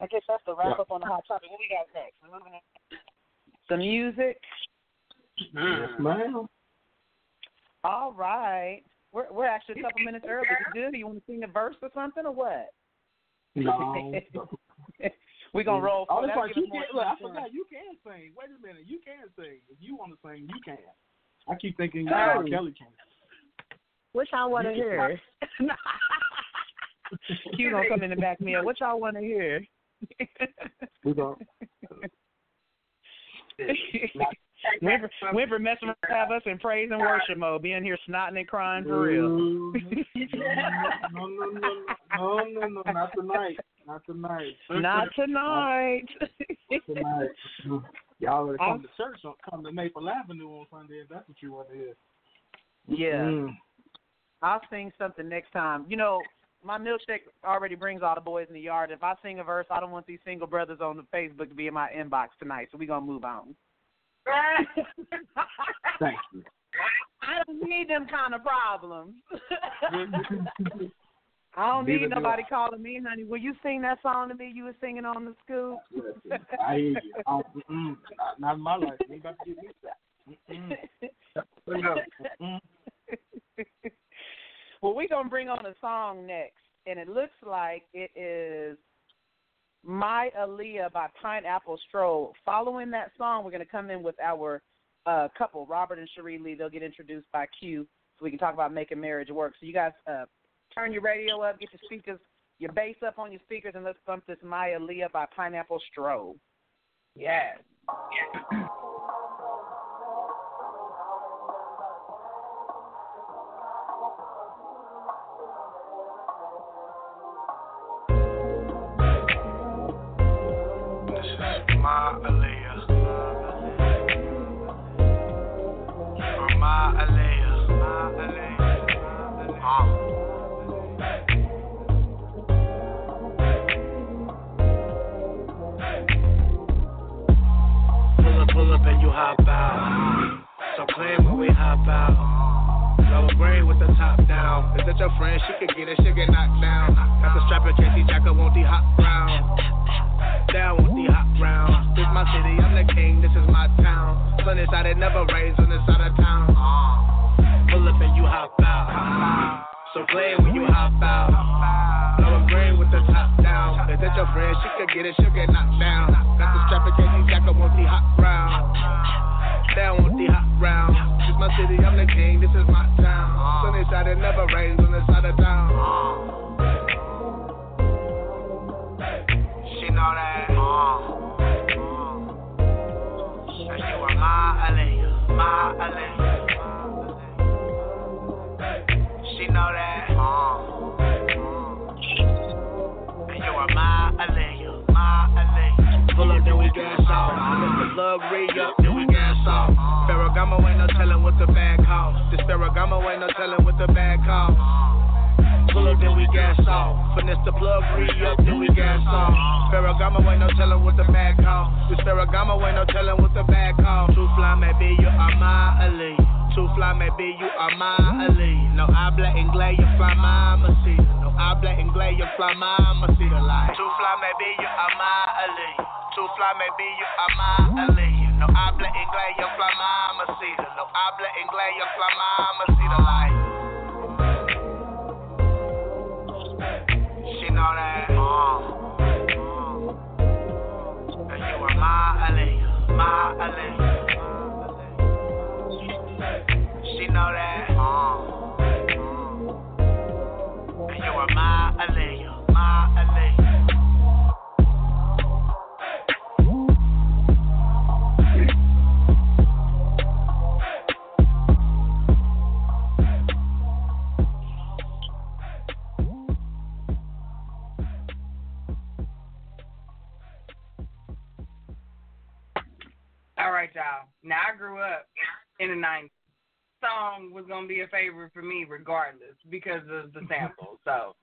I guess that's the wrap-up on the hot topic. What we got next? We're moving on. Some music. Mm-hmm. All right. We're actually a couple minutes early. It's good. Do you want to sing a verse or something, or what? No. We're going to roll for that. I forgot you can sing. Wait a minute. You can sing. If you want to sing, you can. I keep thinking Kelly can. What y'all want to hear? Q going to come in and back me up. What y'all want to hear? We're going to. Winfrey messing around, have us in praise and worship mode, being here snotting and crying for real. No, not tonight. Not tonight. Y'all ought to come to church, come to Maple Avenue on Sunday if that's what you want to hear. Yeah. I'll sing something next time. You know, my milkshake already brings all the boys in the yard. If I sing a verse, I don't want these single brothers on the Facebook to be in my inbox tonight, so we're going to move on. Thank you. I don't need them kind of problems. I don't need nobody calling me, honey. Will you sing that song to me you were singing on the Scoop? I hear you. Not in my life. You got to give me that. Well, we're going to bring on a song next, and it looks like it is My Aaliyah by Pineapple Stroll. Following that song, we're going to come in with our couple, Robert and Sherree Lee. They'll get introduced by Q, so we can talk about making marriage work. So you guys turn your radio up, get your speakers, your bass up on your speakers, and let's bump this My Aaliyah by Pineapple Stroll. Yes. Yeah. My Aaliyah, for my Aaliyah, Pull up and you hop out. playing when we hop out. Low grade with the top down. Is that your friend? She could get it, she get knocked down. Got the strap and Casey Jacker, won't he hop round? Down with the hop round. This my city, I'm the king, this is my town. Sun inside, it never rains on this side of town. Pull up and you hop out. So play when you hop out. Low grade with the top down. Is that your friend? She could get it, she get knocked down. Got the strap and Casey Jacker, won't he hop round? Down with the hot round. This my city, I'm the king, this is my town. Sunny side, it never rains on the side of town. She know that. That you are my Aaliyah, my Aaliyah. She know that. And you are my Aaliyah, my Aaliyah. Pull up, then we gas out. Mr. Love, re-up, then we gas off. Ferragamo ain't no telling what the bag cost. This Ferragamo ain't no telling what the bag cost. Pull up, then we gas off. Finesse the plug, re-up, then we gas off. Ferragamo ain't no telling what the bag cost. This Ferragamo ain't no telling what the bag cost. Too fly, maybe you are my Aaliyah. Too fly, maybe you are my Aaliyah. No, I black and glad you fly my Mercedes. No, I black and glad you fly my Mercedes. Too fly, maybe you are my Aaliyah. Too fly, maybe you are my Aaliyah. No, I black and glad you fly my Mercedes. No, I black and glad you fly my Mercedes. Like she know that. And you are my Aaliyah, my Aaliyah. She know that. And you are my Aaliyah, my Aaliyah. All right, y'all. Now, I grew up in the 90s. Song was going to be a favorite for me regardless because of the sample. So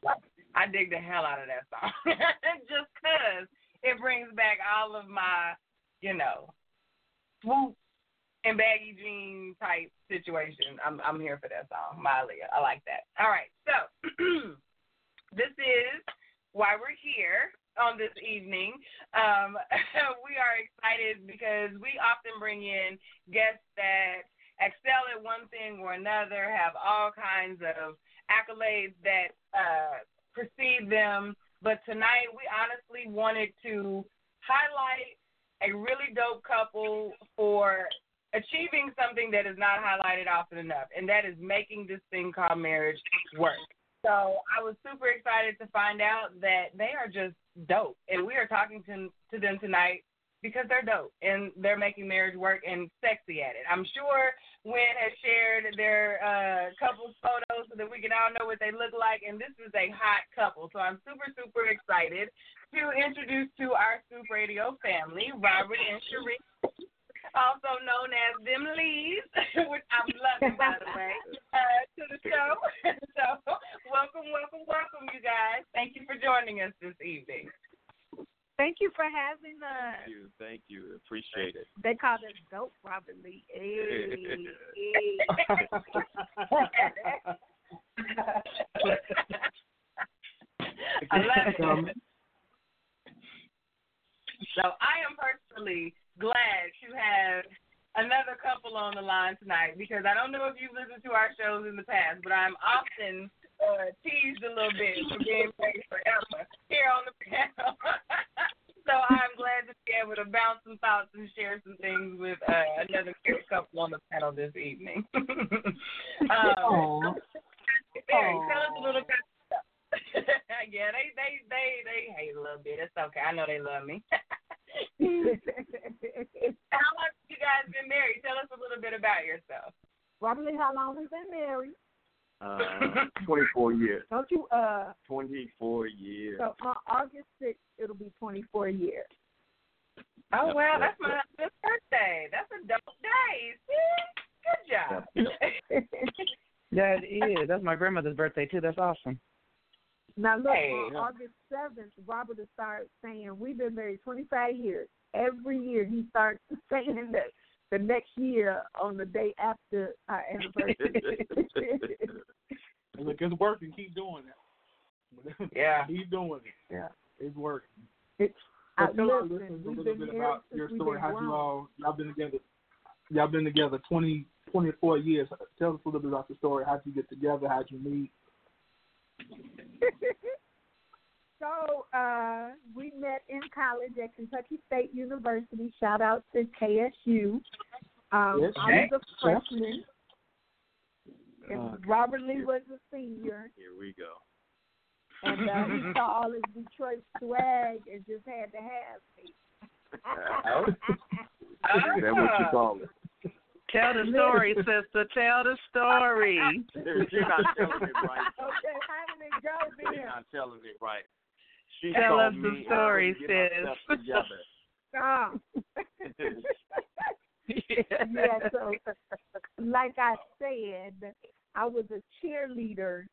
I dig the hell out of that song just because it brings back all of my, you know, swoop and baggy jean type situation. I'm here for that song, My Aaliyah. I like that. All right. So this is why we're here on this evening. We are excited because we often bring in guests that excel at one thing or another, have all kinds of accolades that precede them. But tonight, we honestly wanted to highlight a really dope couple for achieving something that is not highlighted often enough, and that is making this thing called marriage work. So I was super excited to find out that they are just dope, and we are talking to them tonight because they're dope, and they're making marriage work and sexy at it. I'm sure Wynn has shared their couple's photos so that we can all know what they look like, and this is a hot couple. So I'm super, super excited to introduce to our Scoop Radio family, Robert and Sherree, also known as Dem Lee's, which I'm loving, by the way, to the show. So welcome, you guys. Thank you for joining us this evening. Thank you for having us. Thank you. Appreciate it. They called us dope, Robert Lee. Hey. I love it. So I am personally glad to have another couple on the line tonight because I don't know if you've listened to our shows in the past, but I'm often teased a little bit for being married forever here on the panel. So I'm glad to be able to bounce some thoughts and share some things with another couple on the panel this evening. Tell us a little bit. Yeah, they hate a little bit. It's okay. I know they love me. How long have you guys been married? Tell us a little bit about yourself. Probably how long have you been married? 24 years. Don't you? 24 years. So on August 6th, it'll be 24 years. Oh, wow. That's my husband's birthday. That's a dope day. See? Good job. That is. That's my grandmother's birthday, too. That's awesome. Now, look, on August 7th, Robert will start saying, we've been married 25 years. Every year he starts saying that. the next year on the day after our anniversary. Look, it's working. Keep doing it. Yeah. Keep doing it. Yeah. It's working. Tell our listeners a little bit about your story. How y'all been together? Y'all been together 24 years. Tell us a little bit about the story. How'd you get together? How'd you meet? So we met in college at Kentucky State University. Shout out to KSU. Yes, I was a freshman. And Robert Lee was a senior. Here we go. And he saw all his Detroit swag and just had to have me. That's what you call it. Tell the story, sister. Tell the story. You're not telling it right. Okay, how did it go then? You're not telling it right. She Tell us the me story, sis. Stop. Yeah, so like I said, I was a cheerleader,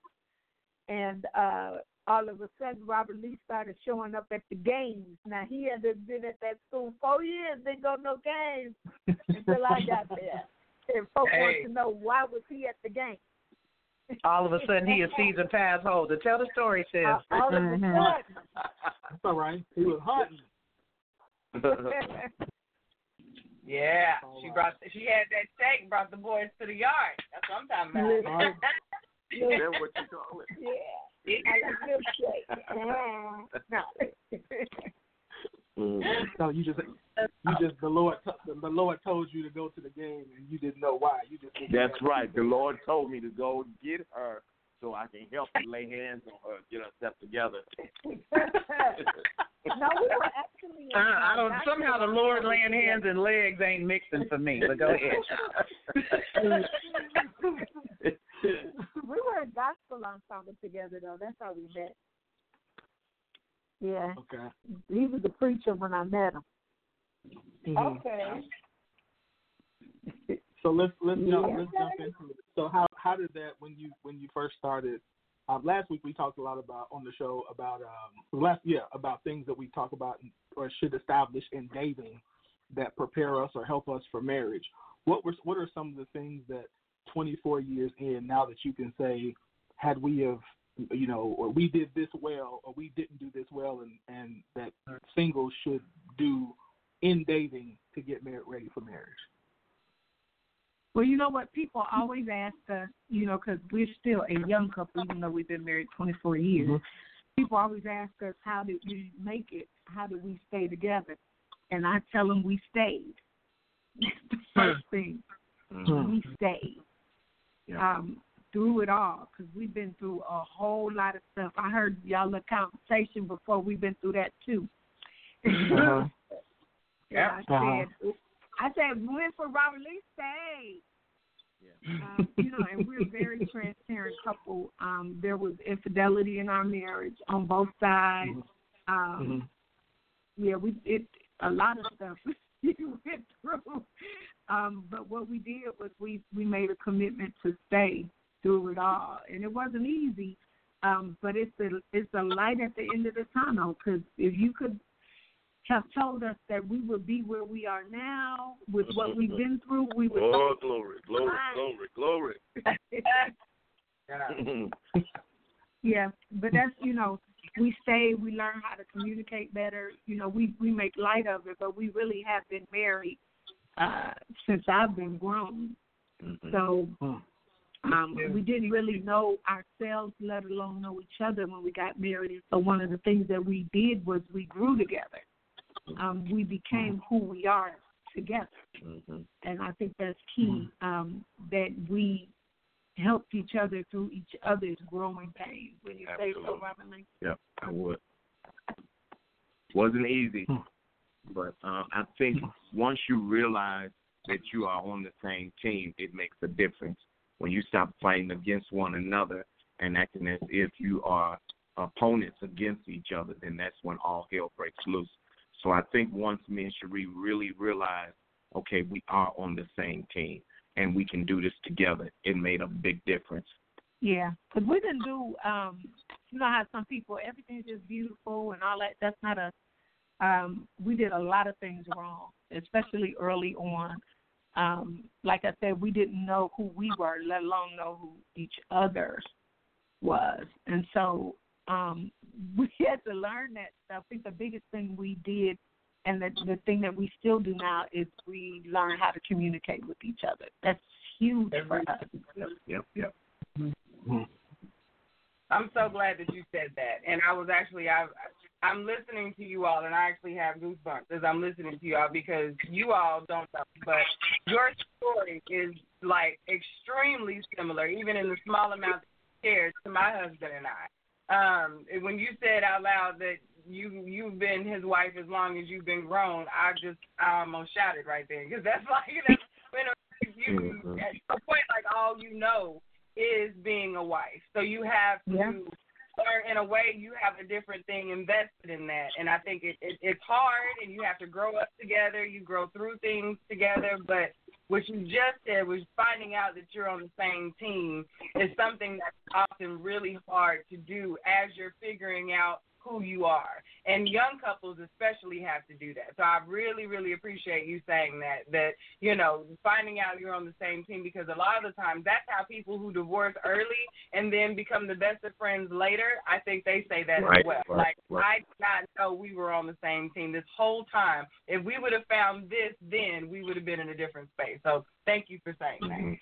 and all of a sudden, Robert Lee started showing up at the games. Now, he had been at that school 4 years, didn't go no games until I got there. And folks want to know, why was he at the game? All of a sudden, he a season pass holder. Tell the story, sis. All of a sudden. That's all right. He was hunting. Yeah. She had that steak and brought the boys to the yard. That's what I'm talking about. Is that what you call it? Yeah. No, you just the Lord told you to go to the game and you didn't know why. That's right. The Lord told me to go get her so I can help and lay hands on her, get her stuff together. No, we were actually. I don't. Somehow the Lord laying hands and legs ain't mixing for me. But go ahead. We were a gospel ensemble together, though. That's how we met. Yeah. Okay. He was a preacher when I met him. Okay. So let's jump into it. So how did that when you first started? Last week we talked a lot about on the show about about things that we talk about or should establish in dating that prepare us or help us for marriage. What are some of the things that 24 years in, now that you can say, had we have, or we did this well, or we didn't do this well, and that singles should do in dating to get ready for marriage? Well, you know what? People always ask us, because we're still a young couple, even though we've been married 24 years. Mm-hmm. People always ask us, how did we make it? How did we stay together? And I tell them we stayed. That's the first thing. Mm-hmm. We stayed. Yeah. Through it all, because we've been through a whole lot of stuff. I heard y'all a conversation before. We've been through that too. Uh-huh. Yeah. I said, went for Robert Lee, stayed. Yeah. And we're a very transparent couple. There was infidelity in our marriage on both sides. Mm-hmm. Yeah, we did a lot of stuff. You went through. But what we did was we made a commitment to stay through it all. And it wasn't easy, but it's a light at the end of the tunnel, because if you could have told us that we would be where we are now with what we've been through, we would. Oh, glory. Yeah, but that's, we stayed, we learned how to communicate better. We make light of it, but we really have been married since I've been grown. Mm-hmm. So we didn't really know ourselves, let alone know each other when we got married. And so one of the things that we did was we grew together. We became who we are together. Mm-hmm. And I think that's key, that we helped each other through each other's growing pains. Would you say so, Robin Lee? Yeah, I would. Wasn't easy. But I think once you realize that you are on the same team, it makes a difference. When you stop fighting against one another and acting as if you are opponents against each other, then that's when all hell breaks loose. So I think once me and Sherree really realized, okay, we are on the same team and we can do this together, it made a big difference. Yeah, because we didn't do, how some people, everything's just beautiful and all that. That's not we did a lot of things wrong, especially early on. Like I said, we didn't know who we were, let alone know who each other was. And so we had to learn that stuff. I think the biggest thing we did, and the thing that we still do now, is we learn how to communicate with each other. That's huge for us. Yep. Mm-hmm. I'm so glad that you said that. And I was actually, I'm listening to you all, and I actually have goosebumps as I'm listening to you all, because you all don't know, but your story is, like, extremely similar, even in the small amount of shared, to my husband and I. When you said out loud that you've been his wife as long as you've been grown, I almost shouted right there, because that's like, at some point, like, all you know is being a wife. So you have to learn, in a way, you have a different thing invested in that. And I think it's hard, and you have to grow up together. You grow through things together. But what you just said was finding out that you're on the same team is something that's often really hard to do as you're figuring out who you are. And young couples especially have to do that. So I really, really appreciate you saying that, you know, finding out you're on the same team, because a lot of the time that's how people who divorce early and then become the best of friends later, I think they say that as well. I did not know we were on the same team this whole time. If we would have found this, then we would have been in a different space. So thank you for saying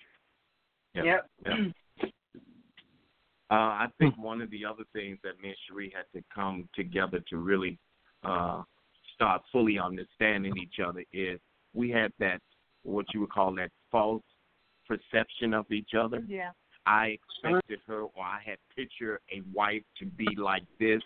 that. Yep. I think one of the other things that me and Sherree had to come together to really start fully understanding each other is we had that, what you would call that false perception of each other. Yeah. I expected her, or I had pictured a wife to be like this,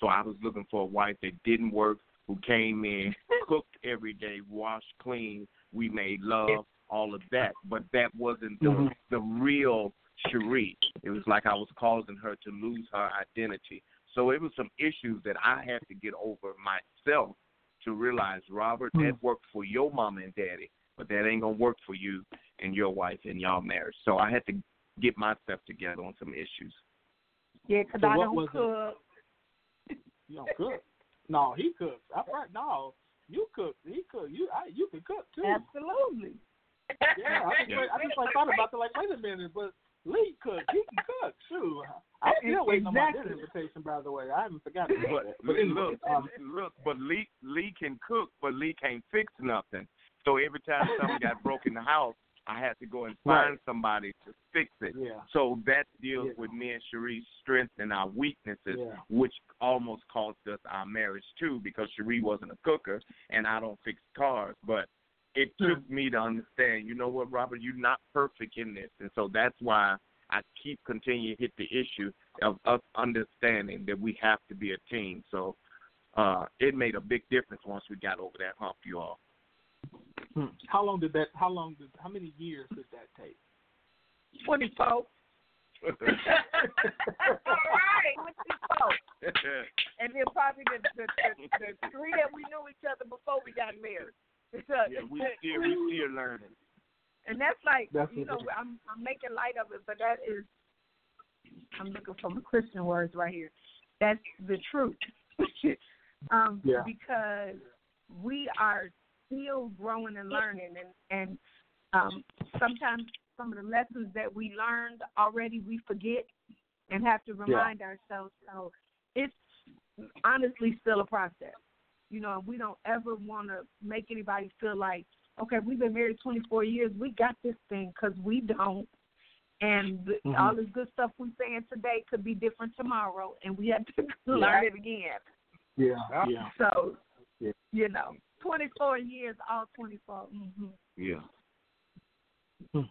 so I was looking for a wife that didn't work, who came in, cooked every day, washed clean, we made love, all of that. But that wasn't the real Sherree. It was like I was causing her to lose her identity. So it was some issues that I had to get over myself to realize, Robert, that worked for your mama and daddy, but that ain't going to work for you and your wife and y'all marriage. So I had to get myself together on some issues. Yeah, because so I don't cook. You don't cook? No, he cooks. No, you cook. He cook. You can cook, too. Absolutely. Yeah, I just thought about it, like, wait a minute, but Lee cook. He can cook, too. I'm still waiting on my dinner invitation, by the way. I haven't forgotten about that. But Lee can cook, but Lee can't fix nothing. So every time something got broken in the house, I had to go and find somebody to fix it. Yeah. So that deals with me and Sherree's strengths and our weaknesses, which almost cost us our marriage, too, because Sherree wasn't a cooker, and I don't fix cars, but it took me to understand, you know what, Robert, you're not perfect in this. And so that's why I keep continuing to hit the issue of us understanding that we have to be a team. So it made a big difference once we got over that hump, you all. How many years did that take? 24. All right, 24. And then probably the three that we knew each other before we got married. We're still learning. And that's like, I'm making light of it, but that is, I'm looking for the Christian words right here. That's the truth. Because we are still growing and learning. And sometimes some of the lessons that we learned already, we forget and have to remind ourselves. So it's honestly still a process. You know, we don't ever want to make anybody feel like, okay, we've been married 24 years. We got this thing, because we don't. And all this good stuff we're saying today could be different tomorrow, and we have to learn it again. Yeah. So, 24 years, all 24. Mm-hmm. Yeah.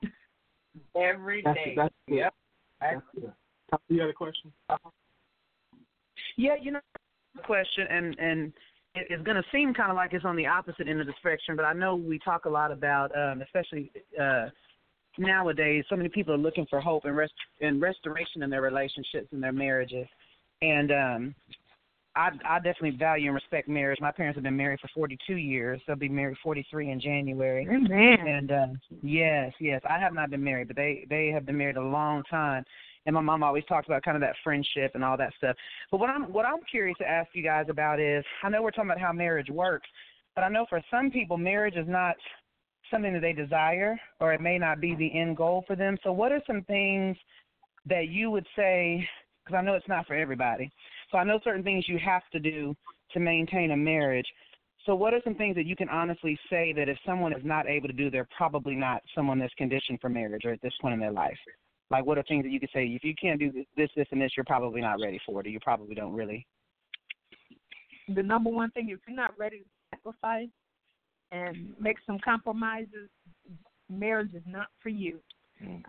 Every day. That's it. You got a question? Yeah, question, and it's going to seem kind of like it's on the opposite end of the spectrum, but I know we talk a lot about, especially nowadays, so many people are looking for hope and restoration in their relationships and their marriages. And I definitely value and respect marriage. My parents have been married for 42 years. They'll be married 43 in January. Amen. And yes, I have not been married, but they have been married a long time. And my mom always talks about kind of that friendship and all that stuff. But what I'm curious to ask you guys about is, I know we're talking about how marriage works, but I know for some people marriage is not something that they desire, or it may not be the end goal for them. So what are some things that you would say, because I know it's not for everybody, so I know certain things you have to do to maintain a marriage. So what are some things that you can honestly say that if someone is not able to do, they're probably not someone that's conditioned for marriage or at this point in their life? Like, what are things that you can say, if you can't do this, this, and this, you're probably not ready for it, or you probably don't really? The number one thing, if you're not ready to sacrifice and make some compromises, marriage is not for you. And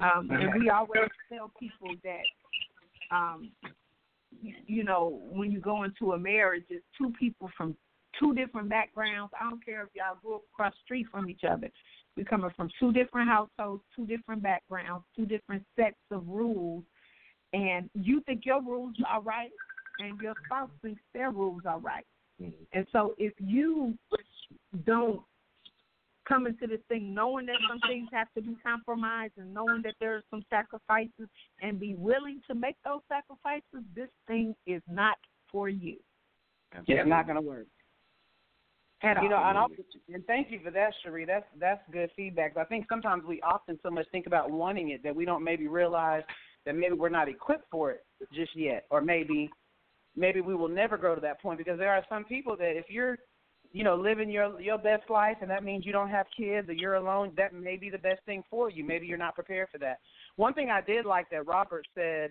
we always tell people that, you know, when you go into a marriage, it's two people from two different backgrounds. I don't care if y'all grew up across the street from each other. We're coming from two different households, two different backgrounds, two different sets of rules. And you think your rules are right, and your spouse thinks their rules are right. And so if you don't come into this thing knowing that some things have to be compromised and knowing that there are some sacrifices and be willing to make those sacrifices, this thing is not for you. It's not going to work. You know, and thank you for that, Sherree. That's good feedback. But I think sometimes we often so much think about wanting it that we don't maybe realize that maybe we're not equipped for it just yet, or maybe we will never go to that point, because there are some people that if you're, you know, living your best life, and that means you don't have kids or you're alone, that may be the best thing for you. Maybe you're not prepared for that. One thing I did like that Robert said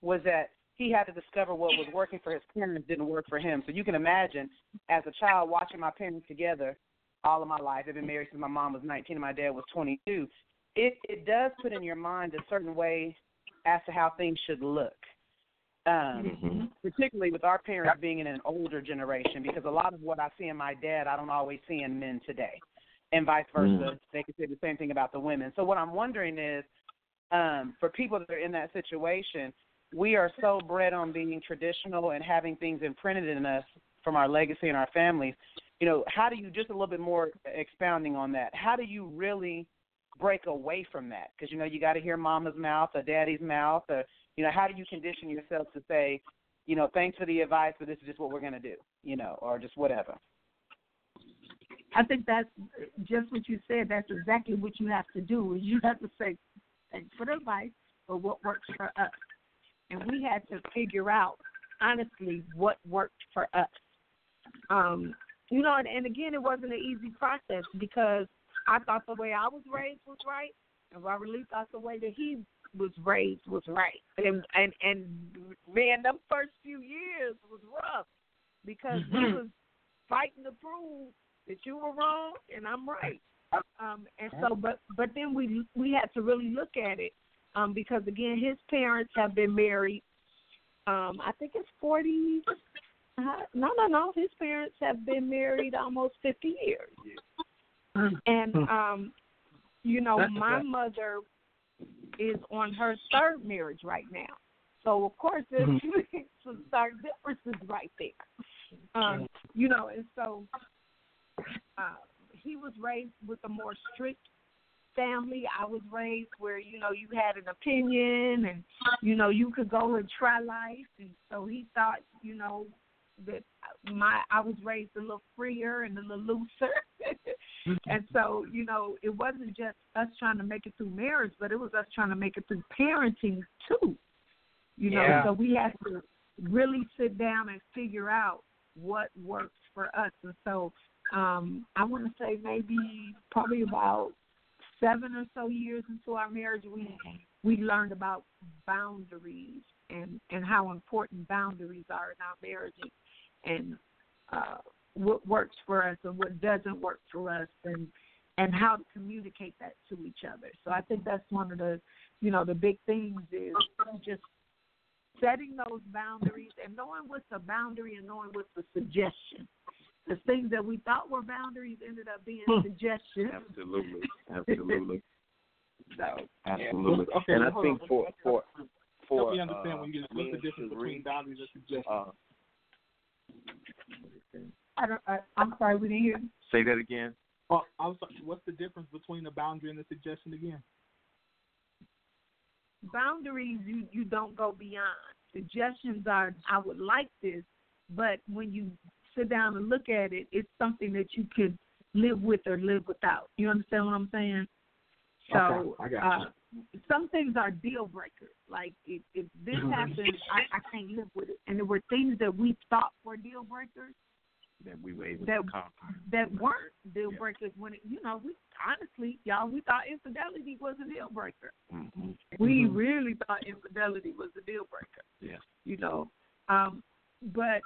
was that he had to discover what was working for his parents didn't work for him. So you can imagine, as a child, watching my parents together all of my life. They've been married since my mom was 19 and my dad was 22. It does put in your mind a certain way as to how things should look, particularly with our parents being in an older generation, because a lot of what I see in my dad, I don't always see in men today, and vice versa. They can say the same thing about the women. So what I'm wondering is, for people that are in that situation, we are so bred on being traditional and having things imprinted in us from our legacy and our families. You know, how do you, just a little bit more expounding on that, how do you really break away from that? Because, you know, you got to hear mama's mouth or daddy's mouth, or, you know, how do you condition yourself to say, you know, thanks for the advice, but this is just what we're going to do, you know, or just whatever? I think that's just what you said. That's exactly what you have to do, is you have to say, thanks for the advice, but what works for us? And we had to figure out, honestly, what worked for us. You know, and again, it wasn't an easy process, because I thought the way I was raised was right, and Robert Lee thought the way that he was raised was right. And man, them first few years was rough, because we was fighting to prove that you were wrong and I'm right. And so, but then we had to really look at it. Because, again, his parents have been married, I think it's 40. No. His parents have been married almost 50 years. And, you know, my mother is on her third marriage right now. So, of course, there's some stark differences right there. You know, and so he was raised with a more strict family. I was raised where, you know, you had an opinion and, you know, you could go and try life. And so he thought, you know, that I was raised a little freer and a little looser. And so, you know, it wasn't just us trying to make it through marriage, but it was us trying to make it through parenting too. You know, so we had to really sit down and figure out what works for us. And so I want to say probably about 7 or so years into our marriage, we learned about boundaries and how important boundaries are in our marriage, and what works for us and what doesn't work for us, and how to communicate that to each other. So I think that's one of the, you know, the big things is just setting those boundaries and knowing what's a boundary and knowing what's a suggestion. The things that we thought were boundaries ended up being suggestions. Absolutely. Absolutely. Okay, and I think for help me understand when you get what's the difference between boundaries and suggestions. I'm sorry, we didn't hear you. Say that again. Oh, I'm sorry. What's the difference between a boundary and a suggestion again? Boundaries, you don't go beyond. Suggestions are, I would like this, but when you sit down and look at it, it's something that you could live with or live without. You understand what I'm saying? So okay, I got you. Some things are deal breakers. Like if this happens, I can't live with it. And there were things that we thought were deal breakers that we were able to conquer that weren't deal breakers. When it, you know, we honestly, y'all, we thought infidelity was a deal breaker. Mm-hmm. We really thought infidelity was a deal breaker. Yeah, you know, but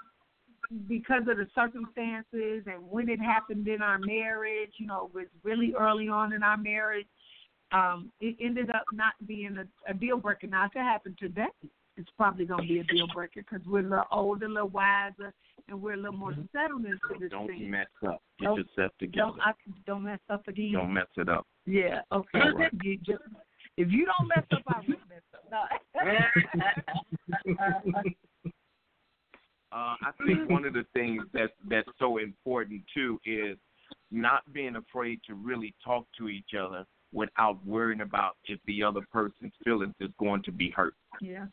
because of the circumstances and when it happened in our marriage, you know, it was really early on in our marriage. It ended up not being a deal breaker. Now, if it happened today, it's probably going to be a deal breaker because we're a little older, a little wiser, and we're a little more settled into this thing. Don't mess up. Get yourself together. Don't mess up again. Don't mess it up. Yeah, okay. Right. If you don't mess up, I will mess up. No. I think one of the things that's so important, too, is not being afraid to really talk to each other without worrying about if the other person's feelings is going to be hurt. Yeah.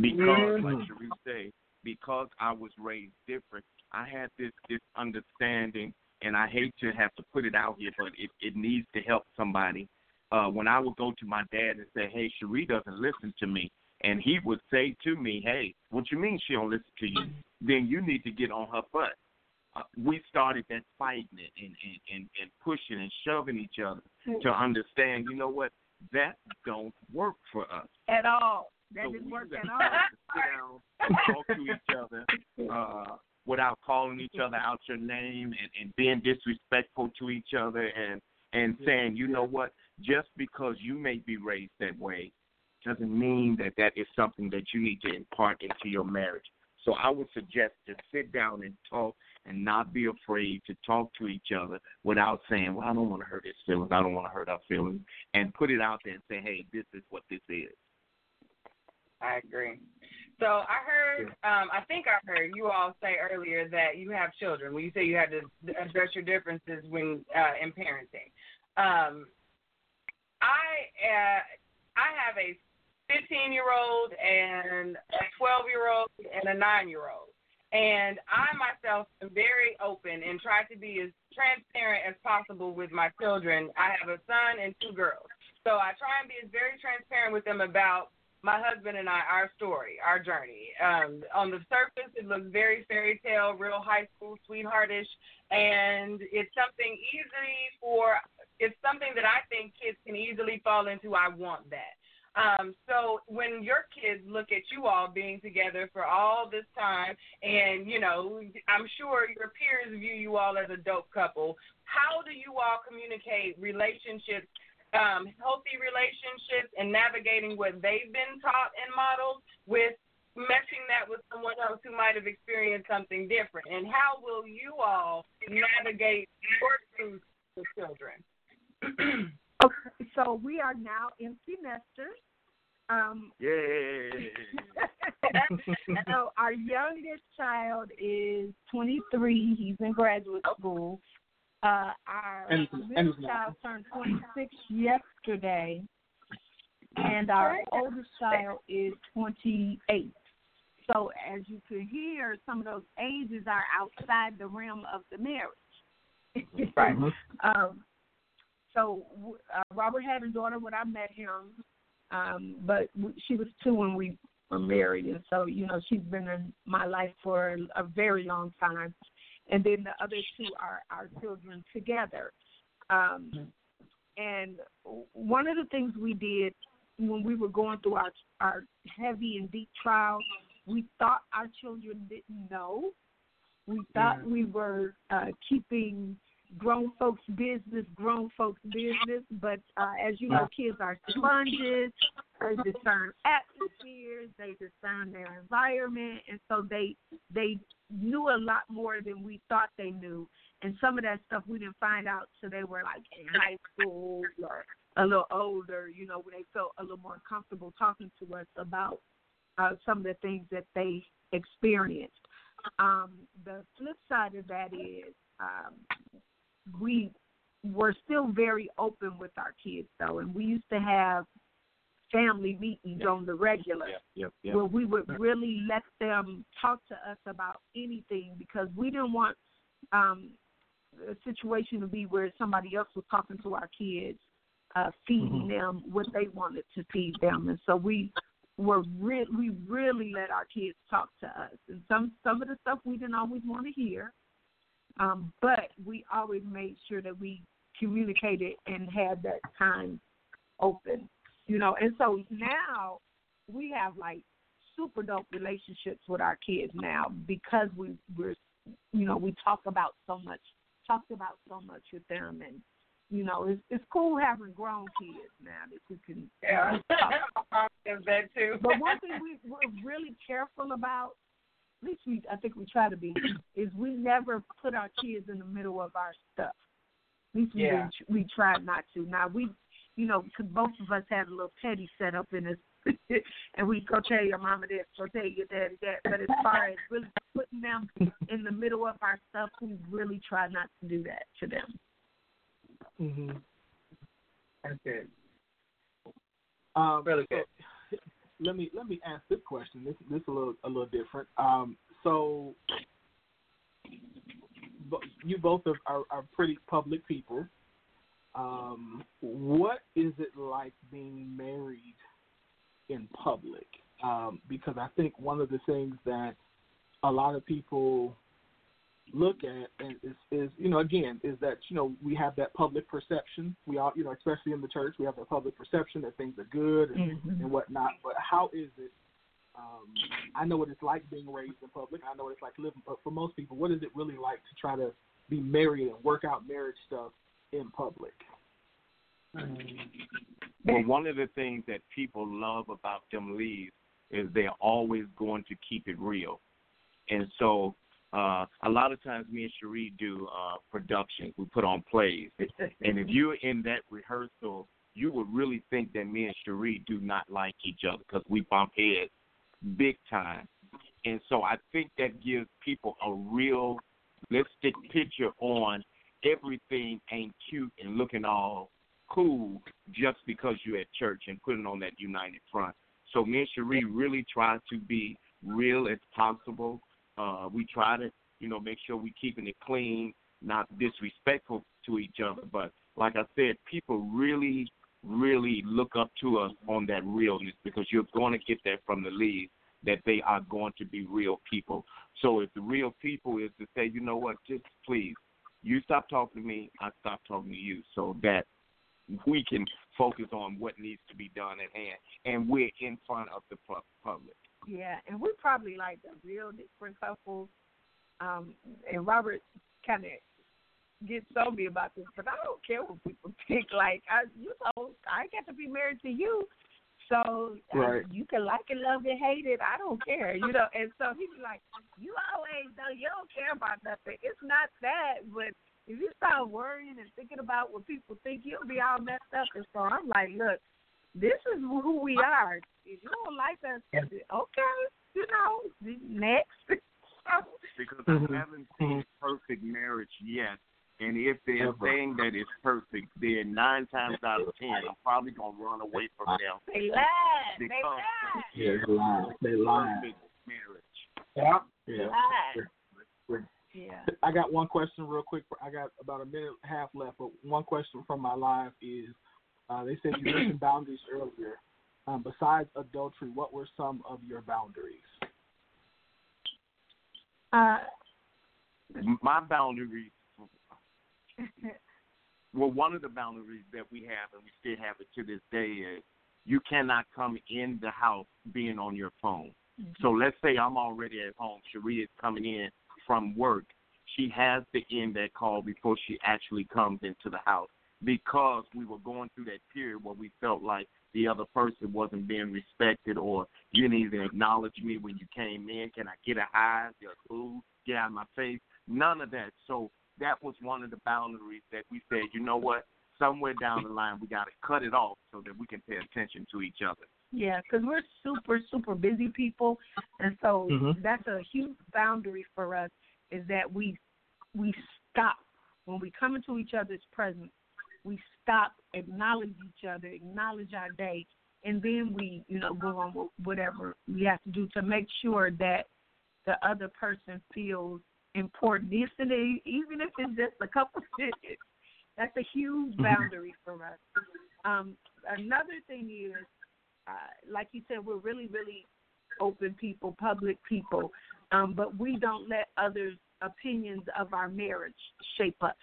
Because, like Sherree say, because I was raised different, I had this understanding, and I hate to have to put it out here, but it needs to help somebody. When I would go to my dad and say, hey, Sherree doesn't listen to me, and he would say to me, hey, what you mean she don't listen to you? Then you need to get on her butt. We started that fighting and pushing and shoving each other to understand, you know what, that don't work for us. At all. That didn't work at all. To sit down, talk to each other without calling each other out your name and being disrespectful to each other and saying, you know what, just because you may be raised that way doesn't mean that that is something that you need to impart into your marriage. So I would suggest to sit down and talk and not be afraid to talk to each other without saying, well, I don't want to hurt his feelings. I don't want to hurt our feelings. And put it out there and say, hey, this is what this is. I agree. So I heard, I heard you all say earlier that you have children. When you say you had to address your differences when in parenting. I have a 15-year-old and a 12-year-old and a 9-year-old. And I myself am very open and try to be as transparent as possible with my children. I have a son and 2 girls. So I try and be as very transparent with them about my husband and I, our story, our journey. On the surface, it looks very fairy tale, real high school sweetheartish. And it's something that I think kids can easily fall into. I want that. So when your kids look at you all being together for all this time and, you know, I'm sure your peers view you all as a dope couple, how do you all communicate relationships, healthy relationships, and navigating what they've been taught and modeled with meshing that with someone else who might have experienced something different? And how will you all navigate your truth with children? Okay, so we are now empty nesters. Yay! So our youngest child is 23. He's in graduate school. Our middle child turned 26 yesterday, and our oldest child is 28. So as you can hear, some of those ages are outside the realm of the marriage. Right. So Robert had a daughter when I met him, but she was 2 when we were married. And so, you know, she's been in my life for a very long time. And then the other 2 are our children together. And one of the things we did when we were going through our heavy and deep trial, we thought our children didn't know. We thought we were keeping grown folks' business, but as you know, kids are sponges. They discern atmospheres, they discern their environment, and so they knew a lot more than we thought they knew. And some of that stuff we didn't find out till they were like in high school or a little older, you know, when they felt a little more comfortable talking to us about some of the things that they experienced. The flip side of that is we were still very open with our kids, though, and we used to have family meetings on the regular where we would really let them talk to us about anything because we didn't want situation to be where somebody else was talking to our kids, feeding them what they wanted to feed them. And so we really let our kids talk to us. And some of the stuff we didn't always want to hear, but we always made sure that we communicated and had that time open, you know. And so now we have, like, super dope relationships with our kids now because we talked about so much with them. And, you know, it's cool having grown kids now that we can talk. That too. But one thing we're really careful about, at least I think we try to be, is we never put our kids in the middle of our stuff. At least we try not to. Now, we, you know, because both of us had a little petty set up in us, and we go tell your mama this, go tell your daddy that. But as far as really putting them in the middle of our stuff, we really try not to do that to them. Mm-hmm. That's good. Really good. So, let me ask this question. This a little different. So you both are pretty public people. What is it like being married in public? Because I think one of the things that a lot of people look at and is you know, again, is that, you know, we have that public perception. We all, you know, especially in the church, we have that public perception that things are good and whatnot. But how is it? I know what it's like being raised in public. I know what it's like living, but for most people, what is it really like to try to be married and work out marriage stuff in public? Well, one of the things that people love about Dem Lee's is they're always going to keep it real. And so a lot of times me and Sherree do productions. We put on plays. And if you're in that rehearsal, you would really think that me and Sherree do not like each other because we bump heads big time. And so I think that gives people a realistic picture on everything ain't cute and looking all cool just because you're at church and putting on that united front. So me and Sherree really try to be real as possible. We try to, you know, make sure we're keeping it clean, not disrespectful to each other. But like I said, people really, really look up to us on that realness because you're going to get that from the lead, that they are going to be real people. So if the real people is to say, you know what, just please, you stop talking to me, I stop talking to you, so that we can focus on what needs to be done at hand. And we're in front of the public. Yeah, and we're probably like a real different couple. And Robert kind of gets on me about this, but I don't care what people think. Like, I got to be married to you, so right. You can like it, love it, hate it. I don't care, you know. And so he's like, you always know you don't care about nothing. It's not that, but if you start worrying and thinking about what people think, you'll be all messed up. And so I'm like, look, this is who we are. If you don't like us, okay, you know, next. Because I haven't seen perfect marriage yet. And if they're saying that it's perfect, then 9 times out of 10, I'm probably going to run away from them. They lie. They lie. Perfect marriage. Yeah. I got one question real quick. I got about a minute and a half left, but one question from my live is, they said you mentioned boundaries earlier. Besides adultery, what were some of your boundaries? My boundaries, well, one of the boundaries that we have, and we still have it to this day, is you cannot come in the house being on your phone. Mm-hmm. So let's say I'm already at home. Sherree is coming in from work. She has to end that call before she actually comes into the house, because we were going through that period where we felt like the other person wasn't being respected, or you didn't even acknowledge me when you came in. Can I get a high? Get out of my face. None of that. So that was one of the boundaries that we said, you know what, somewhere down the line we got to cut it off so that we can pay attention to each other. Yeah, because we're super, super busy people, and so that's a huge boundary for us, is that we stop. When we come into each other's presence, we stop, acknowledge each other, acknowledge our day, and then we, you know, go on with whatever we have to do to make sure that the other person feels important. Even if it's just a couple digits, that's a huge boundary for us. Another thing is, like you said, we're really, really open people, public people, but we don't let others' opinions of our marriage shape us.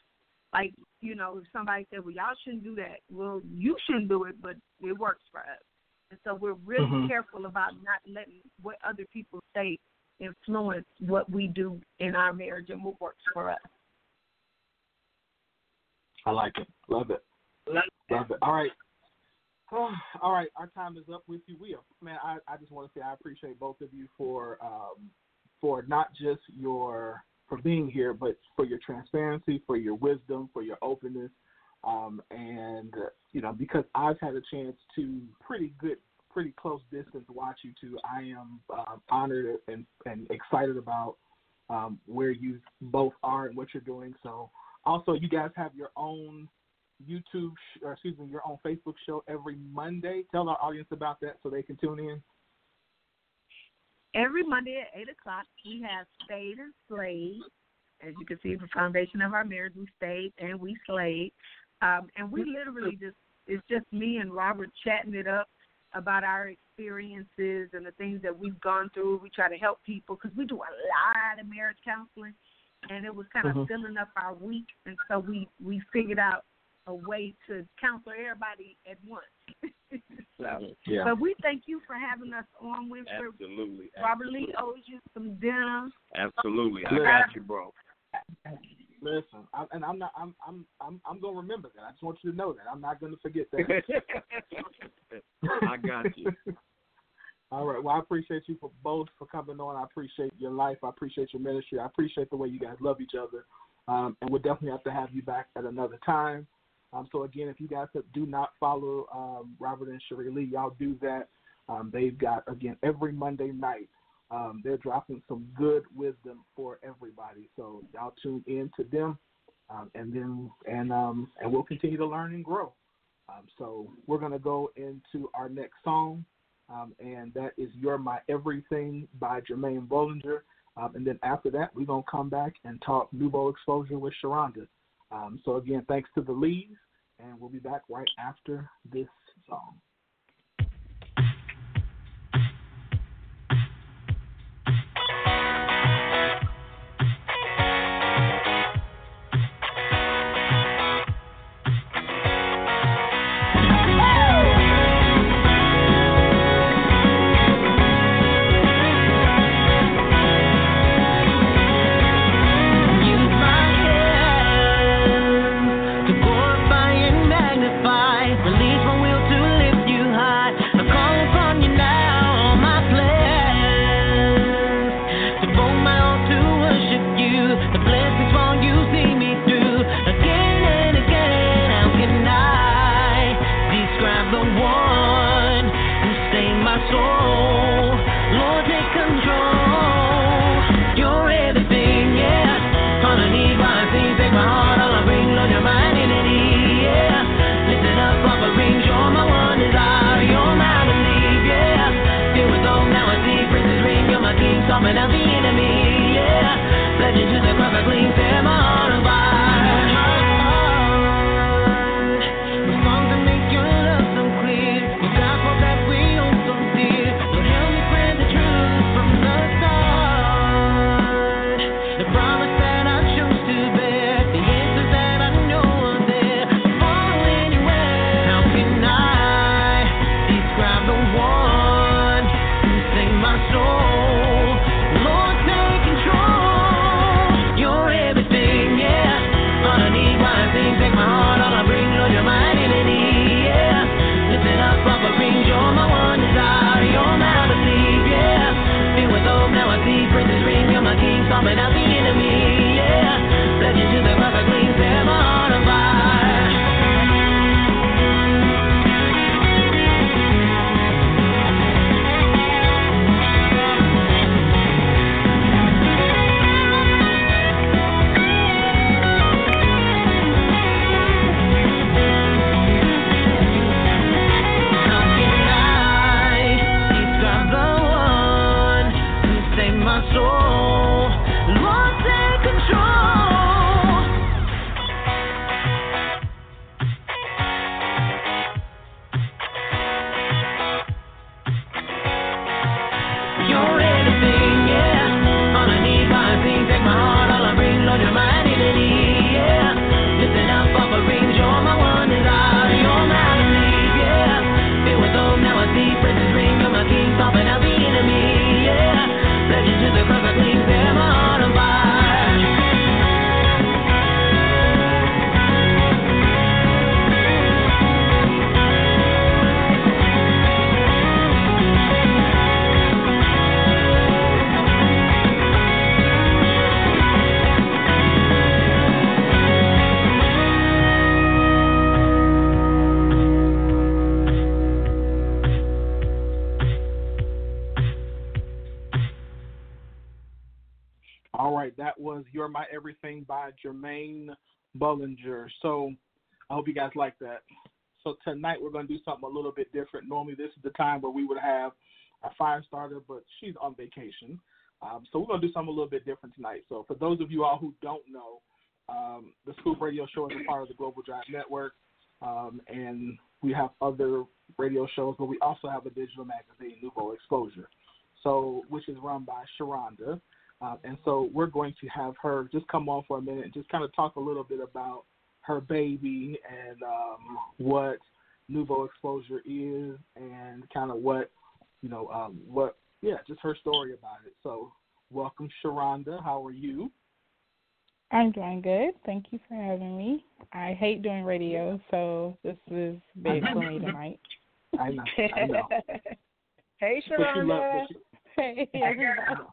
Like, you know, if somebody said, well, y'all shouldn't do that. Well, you shouldn't do it, but it works for us. And so we're really careful about not letting what other people say influence what we do in our marriage and what works for us. I like it. Love it. Love it. All right. Oh, all right. Our time is up with you, Will. Man, I just want to say I appreciate both of you for not just your for being here, but for your transparency, for your wisdom, for your openness. And, you know, because I've had a chance to pretty close distance watch you two, I am honored and excited about where you both are and what you're doing. So also you guys have your own your own Facebook show every Monday. Tell our audience about that so they can tune in. Every Monday at 8 o'clock, we have Stayed and Slayed. As you can see, the foundation of our marriage, we stayed and we slayed. And we literally it's just me and Robert chatting it up about our experiences and the things that we've gone through. We try to help people because we do a lot of marriage counseling, and it was kind of filling up our week. And so we figured out a way to counsel everybody at once. So, yeah. But we thank you for having us on. Absolutely. Robert Lee owes you some dinner. Absolutely. I got you, bro. Listen, I'm gonna remember that. I just want you to know that I'm not gonna forget that. I got you. All right. Well, I appreciate you both for coming on. I appreciate your life. I appreciate your ministry. I appreciate the way you guys love each other. And we'll definitely have to have you back at another time. So again, if you guys do not follow Robert and Sherree Lee, y'all do that. They've got, again, every Monday night, they're dropping some good wisdom for everybody. So y'all tune in to them, and we'll continue to learn and grow. So we're gonna go into our next song, and that is "You're My Everything" by Jermaine Bollinger. And then after that, we're gonna come back and talk Nouveau Exposure with Sharonda. So, again, thanks to the Lees, and we'll be back right after this song. Release my will to live. that was You're My Everything by Jermaine Bollinger. So I hope you guys like that. So tonight we're going to do something a little bit different. Normally this is the time where we would have a fire starter, but she's on vacation. So we're going to do something a little bit different tonight. So for those of you all who don't know, the Scoop Radio Show is a part of the Global Drive Network, and we have other radio shows, but we also have a digital magazine, Nouveau Exposure, so which is run by Sharonda. And so we're going to have her just come on for a minute and just kind of talk a little bit about her baby and what Nouveau Exposure is and kind of what, you know, just her story about it. So welcome, Sharonda. How are you? I'm doing good. Thank you for having me. I hate doing radio, so this is big for me tonight. I know. Hey, Sharonda. Hey, everybody.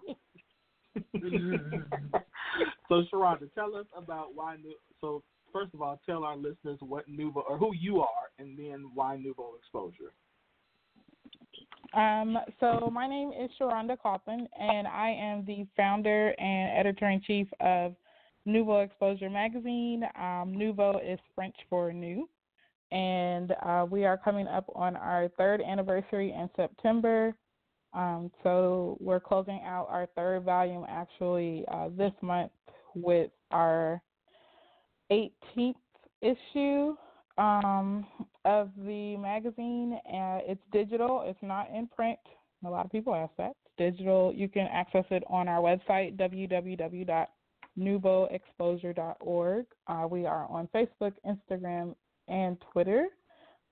So, Sharonda, tell us about why. So, first of all, tell our listeners what Nouveau or who you are, and then why Nouveau Exposure. So my name is Sharonda Coffin, and I am the founder and editor-in-chief of Nouveau Exposure magazine. Nouveau is French for new, and we are coming up on our third anniversary in September. So we're closing out our third volume actually this month with our 18th issue of the magazine. It's digital. It's not in print. A lot of people ask that. It's digital. You can access it on our website, www.nouveauexposure.org. We are on Facebook, Instagram, and Twitter.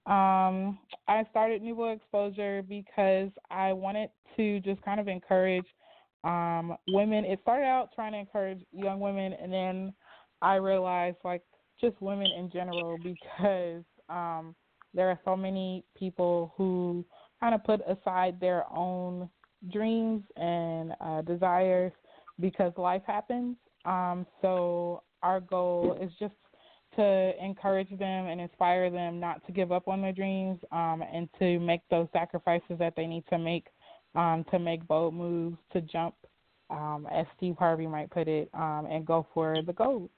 I started Nouveau Exposure because I wanted to just kind of encourage women. It started out trying to encourage young women, and then I realized, like, just women in general, because there are so many people who kind of put aside their own dreams and desires because life happens. So our goal is just to encourage them and inspire them not to give up on their dreams and to make those sacrifices that they need to make bold moves, to jump, as Steve Harvey might put it, and go for the gold.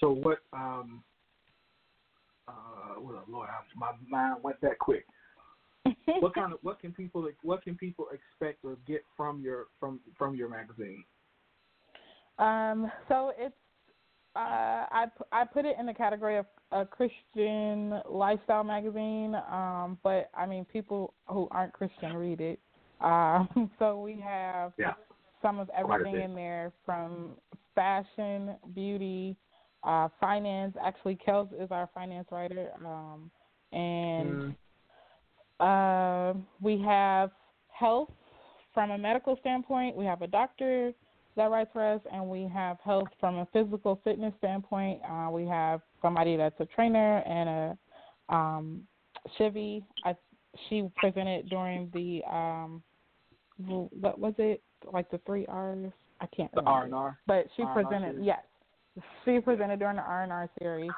So what? Well, Lord, my mind went that quick. What can people expect or get from your magazine? So it's I put it in the category of a Christian lifestyle magazine. But I mean, people who aren't Christian read it. So we have some of everything in there, from fashion, beauty, finance. Actually, Kells is our finance writer, and we have health from a medical standpoint. We have a doctor that writes for us, and we have health from a physical fitness standpoint. We have somebody that's a trainer and a Chivy. She presented during the what was it, like the 3 R's? I can't remember. The R&R. But she R&R presented series. Yes. She presented during the R&R series.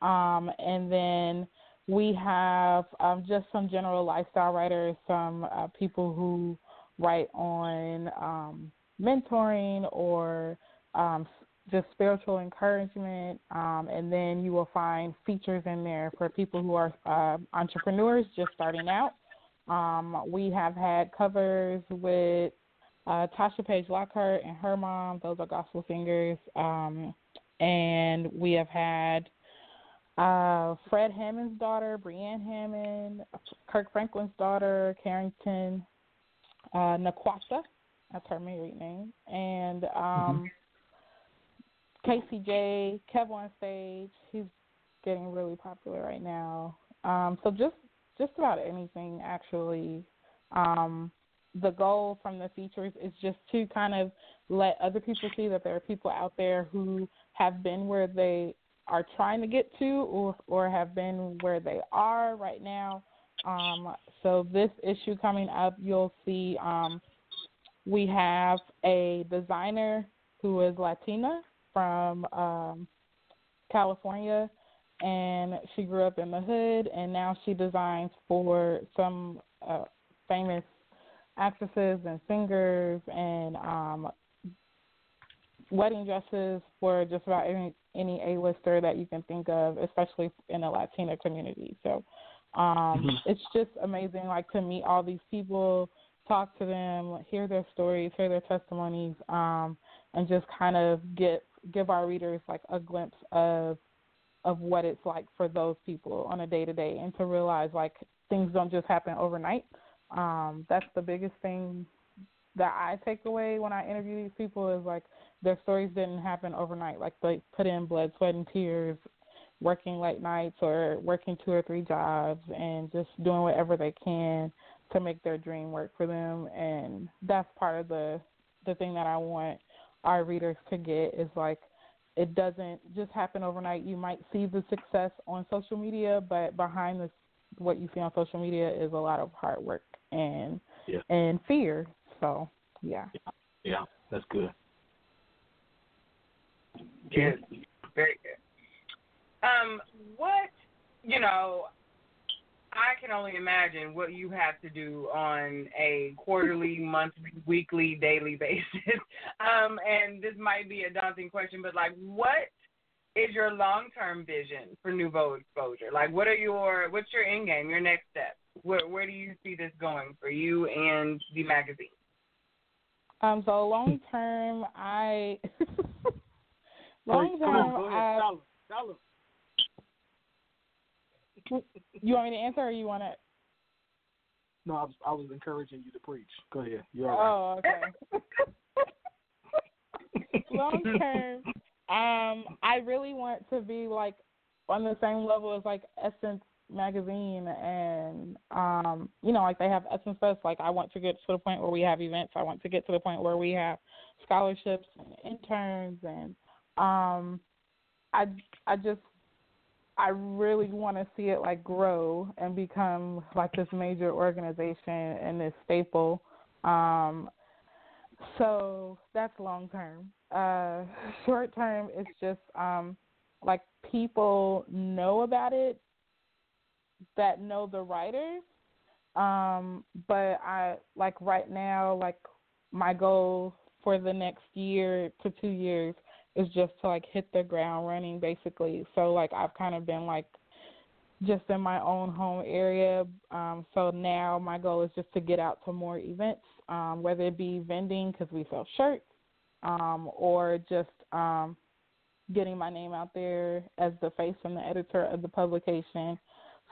And then we have just some general lifestyle writers, some people who write on mentoring or just spiritual encouragement. And then you will find features in there for people who are entrepreneurs just starting out. We have had covers with Tasha Page Lockhart and her mom. Those are gospel singers. And we have had Fred Hammond's daughter, Breanne Hammond, Kirk Franklin's daughter, Carrington Nakwasa, that's her married name, and Casey J, Kev on Stage. He's getting really popular right now. So just about anything, actually. The goal from the features is just to kind of let other people see that there are people out there who have been where they are trying to get to or have been where they are right now. So this issue coming up, you'll see we have a designer who is Latina from California, and she grew up in the hood, and now she designs for some famous actresses and singers and wedding dresses for just about any A-lister that you can think of, especially in the Latina community. So it's just amazing, like, to meet all these people, talk to them, hear their stories, hear their testimonies, and just kind of give our readers, like, a glimpse of what it's like for those people on a day-to-day, and to realize, like, things don't just happen overnight. That's the biggest thing that I take away when I interview these people is, like, their stories didn't happen overnight. Like, they put in blood, sweat, and tears, working late nights or working 2 or 3 jobs and just doing whatever they can to make their dream work for them. And that's part of the thing that I want our readers to get is, like, it doesn't just happen overnight. You might see the success on social media, but behind this, what you see on social media is a lot of hard work and fear. So, yeah, that's good. Yes, very good. I can only imagine what you have to do on a quarterly, monthly, weekly, daily basis. And this might be a daunting question, but, like, what is your long-term vision for Nouveau Exposure? Like, what's your end game, your next step? Where do you see this going for you and the magazine? So long-term, Long-term, you want me to answer or you want to? No, I was encouraging you to preach. Go ahead. You're all right. Oh, okay. Long term, I really want to be, like, on the same level as, like, Essence Magazine and, like, they have Essence Fest. Like, I want to get to the point where we have events. I want to get to the point where we have scholarships and interns. And I really want to see it, like, grow and become, like, this major organization and this staple. So that's long term. Short term is just, like, people know about it that know the writers. But I, like, right now, like, my goal for the next year to 2 years is just to, like, hit the ground running, basically. So, like, I've kind of been, like, just in my own home area. So now my goal is just to get out to more events, whether it be vending because we sell shirts, or just getting my name out there as the face and the editor of the publication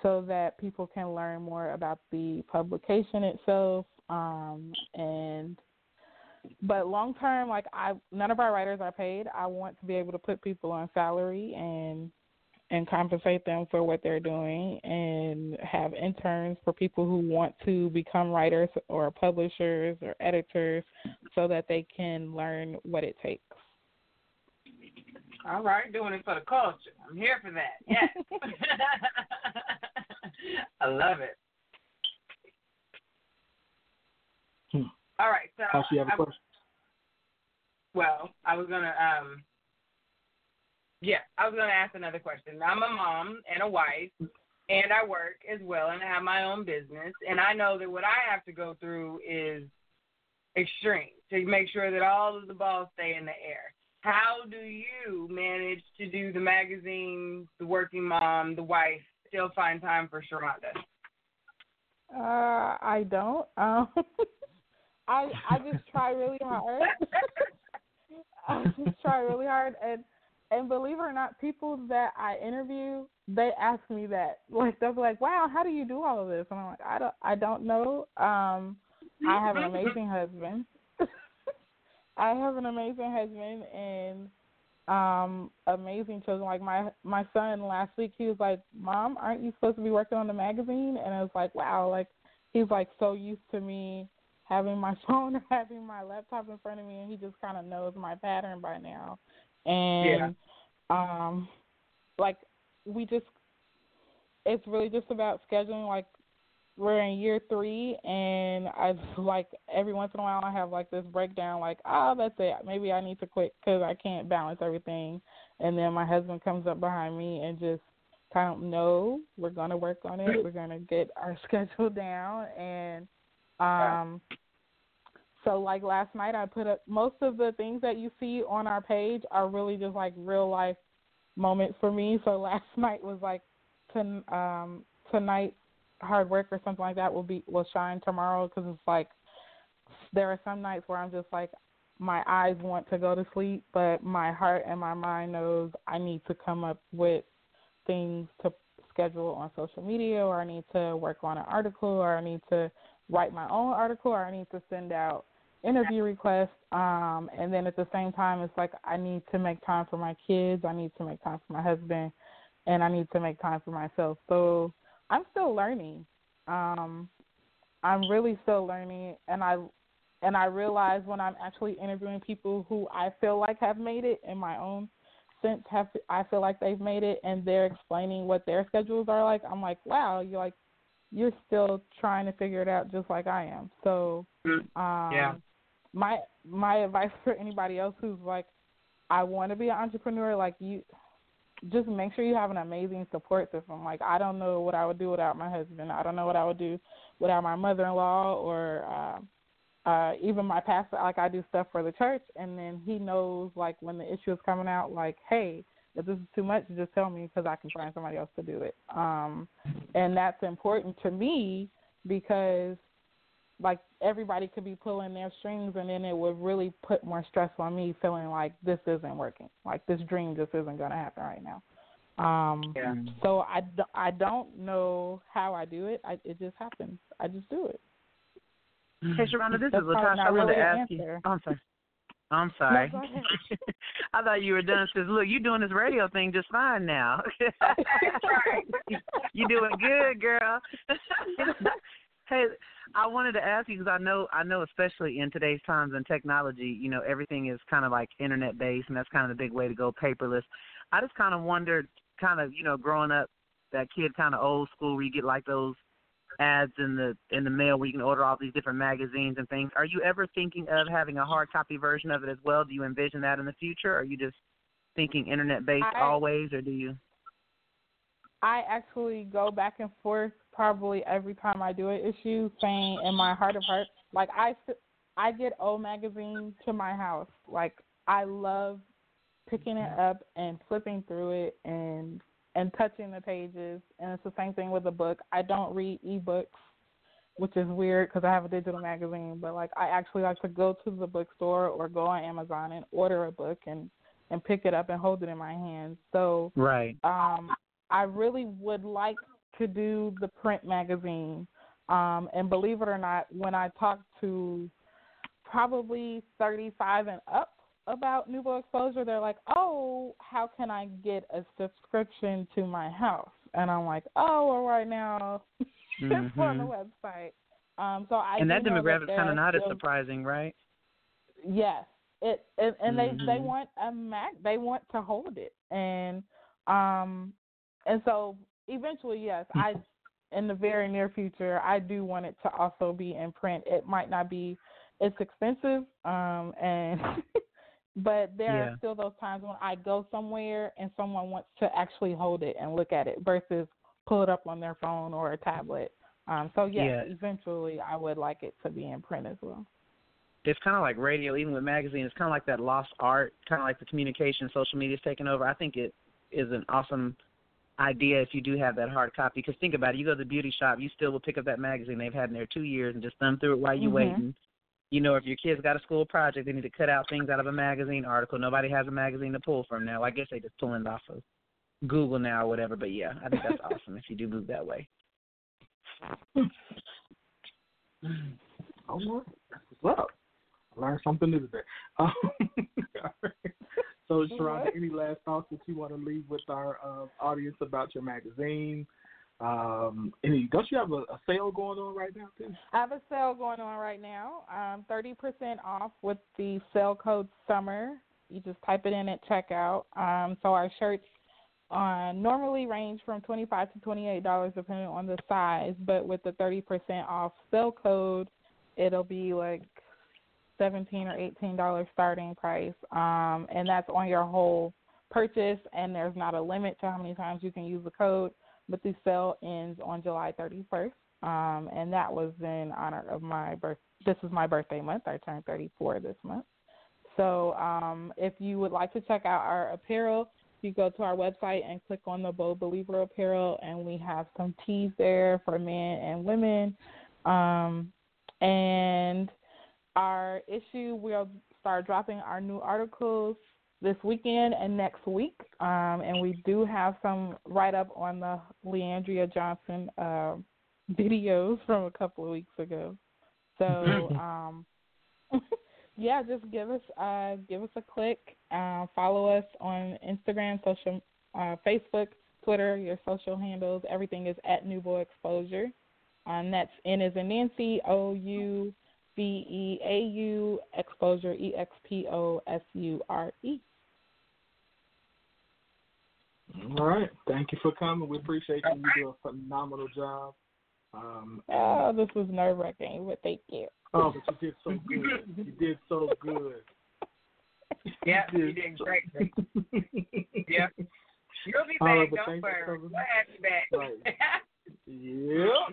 so that people can learn more about the publication itself. But long term, like, none of our writers are paid. I want to be able to put people on salary and compensate them for what they're doing, and have interns for people who want to become writers or publishers or editors so that they can learn what it takes. All right, doing it for the culture. I'm here for that. Yes. I love it. All right, so you have a question? I was gonna ask another question. I'm a mom and a wife, and I work as well, and I have my own business, and I know that what I have to go through is extreme to make sure that all of the balls stay in the air. How do you manage to do the magazine, the working mom, the wife, still find time for Sharonda? I don't. I just try really hard. And believe it or not, people that I interview, they ask me that. Like, they'll be like, "Wow, how do you do all of this?" And I'm like, "I don't know. I have an amazing husband. and amazing children. Like my son last week, he was like, "Mom, aren't you supposed to be working on the magazine?" And I was like, "Wow!" Like, he's like so used to me having my phone or having my laptop in front of me, and he just kind of knows my pattern by now. And, it's really just about scheduling. Like, we're in year 3, and I, like, every once in a while I have, like, this breakdown, like, oh, that's it. Maybe I need to quit because I can't balance everything. And then my husband comes up behind me and just kind of, no, we're going to work on it. We're going to get our schedule down. And So, like, last night I put up most of the things that you see on our page are really just, like, real-life moments for me. So last night was, like, tonight hard work or something like that will shine tomorrow, because it's, like, there are some nights where I'm just, like, my eyes want to go to sleep, but my heart and my mind knows I need to come up with things to schedule on social media, or I need to work on an article, or I need to write my own article, or I need to send out interview requests. And then at the same time, it's like I need to make time for my kids, I need to make time for my husband, and I need to make time for myself. So I'm still learning. I'm really still learning, and I realize when I'm actually interviewing people who I feel like have made it in my own sense, I feel like they've made it, and they're explaining what their schedules are like, I'm like, wow, you're still trying to figure it out just like I am. So my advice for anybody else who's like, I want to be an entrepreneur, like, you just make sure you have an amazing support system. Like, I don't know what I would do without my husband. I don't know what I would do without my mother-in-law, or even my pastor. Like, I do stuff for the church, and then he knows, like, when the issue is coming out, like, hey, if this is too much, just tell me, because I can find somebody else to do it. And that's important to me, because, like, everybody could be pulling their strings, and then it would really put more stress on me, feeling like this isn't working, like this dream just isn't going to happen right now. So I don't know how I do it. It just happens. I just do it. Hey, Sharonda, this is Latasha. I wanted to ask you. Oh, I'm sorry. No, I thought you were done. Says, look, you're doing this radio thing just fine now. You're doing good, girl. Hey, I wanted to ask you, because I know, especially in today's times and technology, you know, everything is kind of like internet-based, and that's kind of the big way to go, paperless. I just kind of wondered, kind of, you know, growing up, that kid kind of old school where you get like those ads in the mail where you can order all these different magazines and things. Are you ever thinking of having a hard copy version of it as well? Do you envision that in the future? Or are you just thinking internet-based always, or do you? I actually go back and forth probably every time I do an issue, saying in my heart of hearts, like, I get old magazines to my house. Like, I love picking it up and flipping through it and touching the pages, and it's the same thing with a book. I don't read ebooks, which is weird because I have a digital magazine, but, like, I actually like to go to the bookstore or go on Amazon and order a book and pick it up and hold it in my hand. So I really would like to do the print magazine. And believe it or not, when I talk to probably 35 and up about Nouveau Exposure, they're like, oh, how can I get a subscription to my house? And I'm like, oh, well, right now it's on the website. And that demographic is kind of not as surprising, right? Yes. They want a Mac. They want to hold it. And so eventually, yes, in the very near future, I do want it to also be in print. It might not be as expensive, and but there are still those times when I go somewhere and someone wants to actually hold it and look at it versus pull it up on their phone or a tablet. Eventually I would like it to be in print as well. It's kind of like radio, even with magazines, it's kind of like that lost art, kind of like the communication social media is taking over. I think it is an awesome idea if you do have that hard copy, because think about it. You go to the beauty shop, you still will pick up that magazine they've had in there 2 years and just thumb through it while you're waiting. You know, if your kid's got a school project, they need to cut out things out of a magazine article. Nobody has a magazine to pull from now. I guess they just pulling it off of Google now or whatever. But, yeah, I think that's awesome if you do move that way. Almost. Well, I learned something new today. So, Sharonda, any last thoughts that you want to leave with our audience about your magazine? Don't you have a sale going on right now, Tim? I have a sale going on right now. 30% off with the sale code SUMMER. You just type it in at checkout. So our shirts normally range from $25 to $28 depending on the size, but with the 30% off sale code, it'll be like $17 or $18 starting price. And that's on your whole purchase, and there's not a limit to how many times you can use the code. But the sale ends on July 31st. And that was in honor of my birth. This is my birthday month. I turned 34 this month. So if you would like to check out our apparel, you go to our website and click on the Bold Believer apparel, and we have some tees there for men and women. And our issue, we'll start dropping our new articles this weekend and next week. And we do have some write-up on the Leandria Johnson videos from a couple of weeks ago. So, yeah, just give us a click. Follow us on Instagram, social, Facebook, Twitter, your social handles. Everything is at Nouveau Exposure. That's N as in Nancy, O-U-B-E-A-U, Exposure, E-X-P-O-S-U-R-E. All right. Thank you for coming. We appreciate you. You do a phenomenal job. This was nerve-wracking, but thank you. Oh, but you did so good. Yeah, you did great. Yeah. You'll be back. Don't worry. We'll have you back. Right. Yep.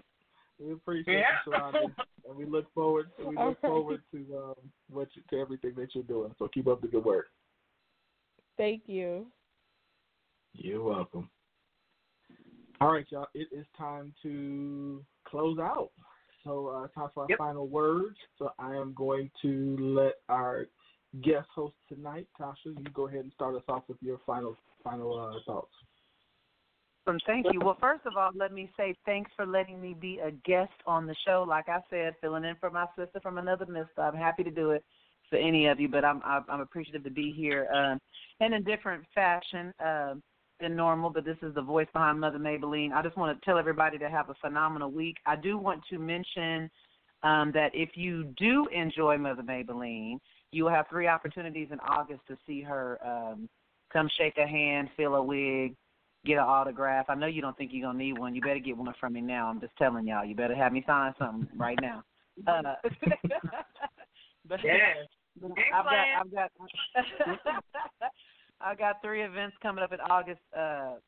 We appreciate you, Sharonda, and we look forward. To to everything that you're doing. So keep up the good work. Thank you. You're welcome. All right, y'all. It is time to close out. So time for our final words. So I am going to let our guest host tonight, Tasha, you go ahead and start us off with your final thoughts. Thank you. Well, first of all, let me say thanks for letting me be a guest on the show. Like I said, filling in for my sister from another mister. I'm happy to do it for any of you, but I'm appreciative to be here in a different fashion than normal, but this is the voice behind Mother Maybelline. I just want to tell everybody to have a phenomenal week. I do want to mention that if you do enjoy Mother Maybelline, you will have 3 opportunities in August to see her come shake a hand, feel a wig, get an autograph. I know you don't think you're going to need one. You better get one from me now. I'm just telling y'all. You better have me sign something right now. But yeah. I've got 3 events coming up in August. I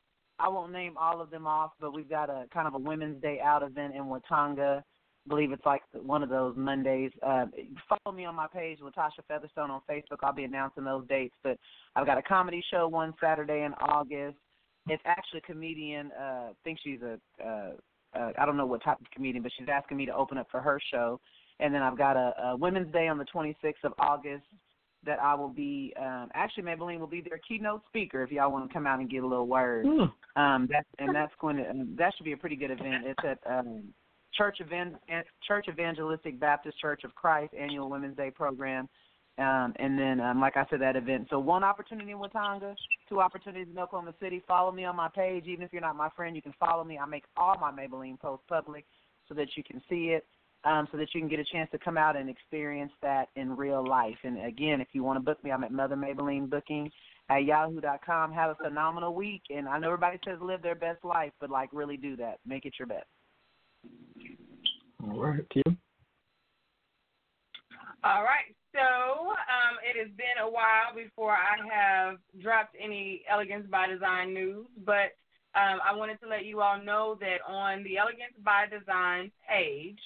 won't name all of them off, but we've got a kind of a Women's Day Out event in Watonga. I believe it's like one of those Mondays. Follow me on my page, Latasha Featherstone, on Facebook. I'll be announcing those dates. But I've got a comedy show one Saturday in August. It's actually a comedian. I think she's I don't know what type of comedian, but she's asking me to open up for her show. And then I've got a Women's Day on the 26th of August. That I will be, actually Maybelline will be their keynote speaker if y'all want to come out and get a little word. That should be a pretty good event. It's at Church Evangelistic Baptist Church of Christ Annual Women's Day Program. And then, like I said, that event. So 1 opportunity in Watonga, 2 opportunities in Oklahoma City. Follow me on my page. Even if you're not my friend, you can follow me. I make all my Maybelline posts public so that you can see it. So that you can get a chance to come out and experience that in real life. And, again, if you want to book me, I'm at Mother Maybelline Booking at yahoo.com. Have a phenomenal week. And I know everybody says live their best life, but, like, really do that. Make it your best. All right, Kim. All right. So it has been a while before I have dropped any Elegance by Design news, but I wanted to let you all know that on the Elegance by Design page,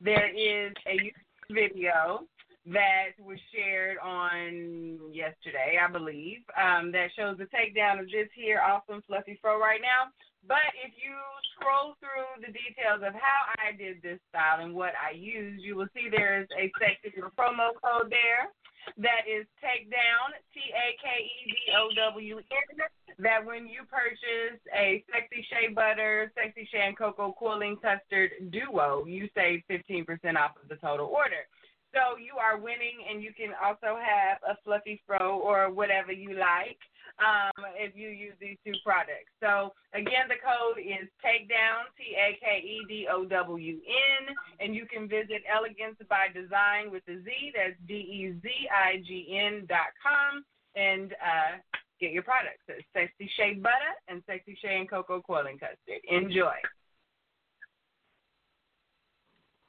there is a YouTube video that was shared on yesterday, I believe, that shows the takedown of this here awesome fluffy fro right now. But if you scroll through the details of how I did this style and what I used, you will see there is a section of promo code there that is takedown, TAKEDOWN, that when you purchase a Sexy Shea Butter, Sexy Shea and Cocoa Cooling Custard Duo, you save 15% off of the total order. So you are winning, and you can also have a fluffy fro or whatever you like if you use these 2 products. So, again, the code is TAKEDOWN, TAKEDOWN, and you can visit Elegance by Design with a Z, that's DEZIGN.com, and get your products. It's Sexy Shea Butter and Sexy Shea and Cocoa Cooling Custard. Enjoy.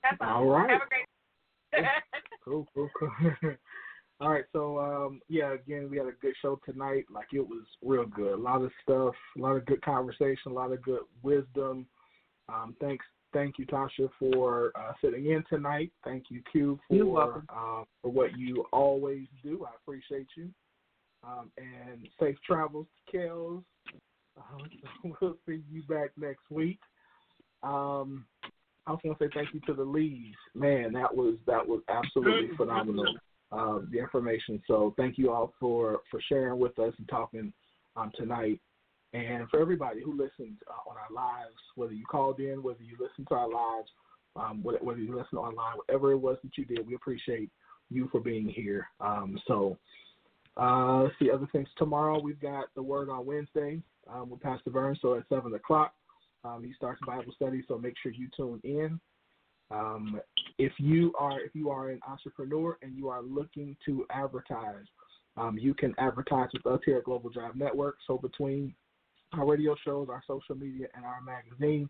That's all. Right. Have a great day. Cool. All right, so, again, we had a good show tonight. Like, it was real good. A lot of stuff, a lot of good conversation, a lot of good wisdom. Thanks Thank you, Tasha, for sitting in tonight. Thank you, Q, for what you always do. I appreciate you. And safe travels to Kells. We'll see you back next week. I also want to say thank you to the Lees. Man, that was absolutely phenomenal, the information. So thank you all for sharing with us and talking tonight. And for everybody who listens on our lives, whether you called in, whether you listened to our lives, whether you listened online, whatever it was that you did, we appreciate you for being here. Let's see, other things. Tomorrow we've got the Word on Wednesday with Pastor Vern, so at 7 o'clock. He starts Bible study, so make sure you tune in. If you are an entrepreneur and you are looking to advertise, you can advertise with us here at Global Drive Network. So between our radio shows, our social media, and our magazine,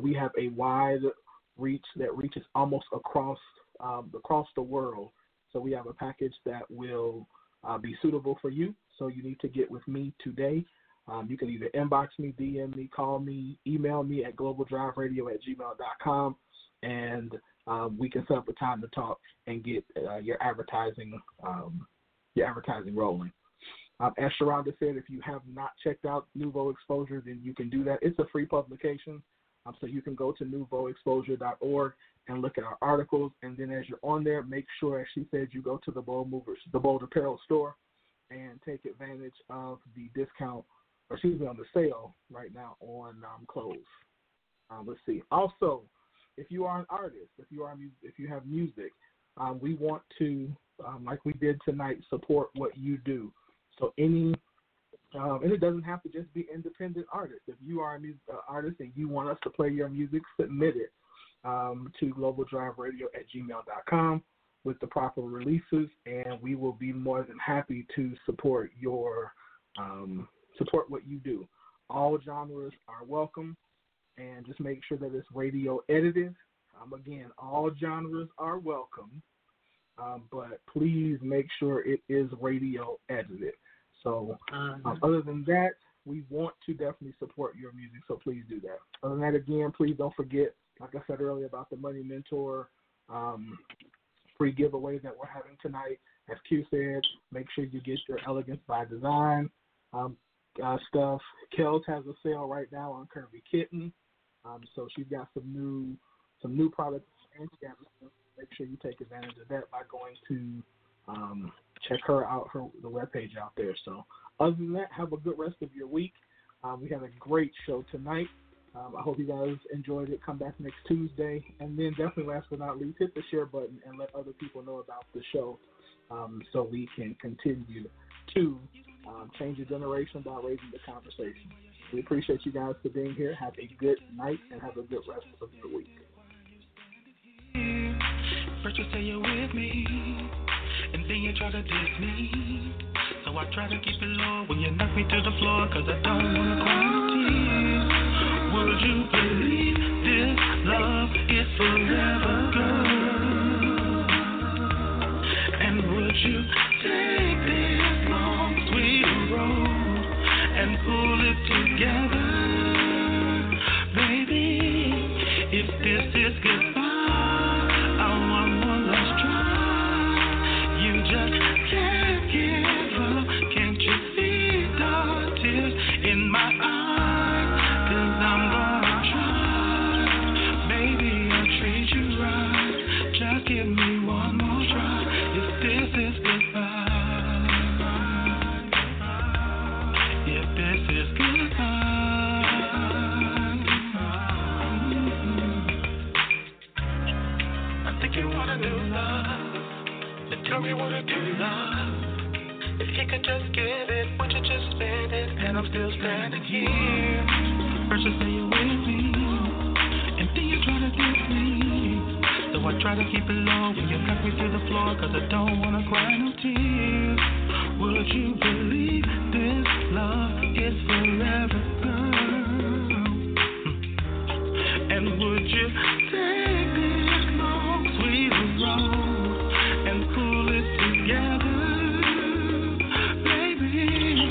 we have a wide reach that reaches almost across the world. So we have a package that will be suitable for you. So you need to get with me today. You can either inbox me, DM me, call me, email me at globaldriveradio@gmail.com, and we can set up a time to talk and get your advertising rolling. As Sharonda said, if you have not checked out Nouveau Exposure, then you can do that. It's a free publication, so you can go to nouveauexposure.org and look at our articles. And then as you're on there, make sure, as she said, you go to the Bold Apparel store, and take advantage of the discount. Or excuse me, on the sale right now on clothes. Let's see. Also, if you are an artist, if you have music, we want to, like we did tonight, support what you do. So and it doesn't have to just be independent artists. If you are an artist and you want us to play your music, submit it to globaldriveradio@gmail.com with the proper releases, and we will be more than happy to support your support what you do. All genres are welcome, and just make sure that it's radio edited. Again, all genres are welcome, but please make sure it is radio edited. So other than that, we want to definitely support your music, so please do that. Other than that, again, please don't forget, like I said earlier, about the Money Mentor free giveaway that we're having tonight. As Q said, make sure you get your Elegance by Design stuff. Kells has a sale right now on Curvy Kitten, so she's got some new products. Make sure you take advantage of that by going to check her out, the webpage out there. So other than that, have a good rest of your week. We had a great show tonight. I hope you guys enjoyed it. Come back next Tuesday, and then definitely, last but not least, hit the share button and let other people know about the show, so we can continue to change the generation by raising the conversation. We appreciate you guys for being here. Have a good night and have a good rest of the week. First you say you're with me, and then you try to diss me. So I try to keep it low when you knock me to the floor, cause I don't want to quantity. Would you believe this love is forever gone? And would you take this long sweet road and pull it together? Baby, if this is good. Tell me what to do, love. If you could just get it, would you just spend it? And I'm still standing here. First you say you're with me, and then you try to diss me. So I try to keep it low when you knock me to the floor, cause I don't wanna cry no tears. Would you believe this love is forever gone? And would you take this long sweet road and pull it together? Baby, if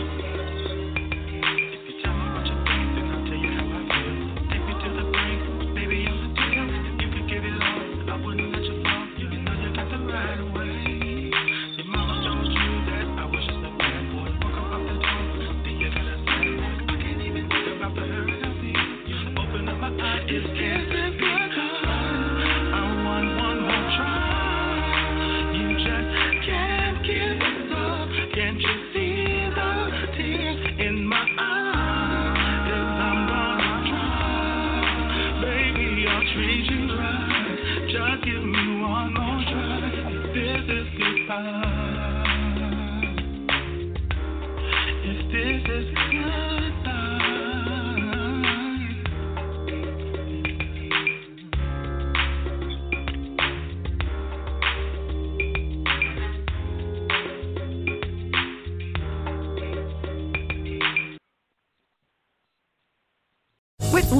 you tell me what you think, then I'll tell you how I feel. Take me to the brink, baby, I'm the With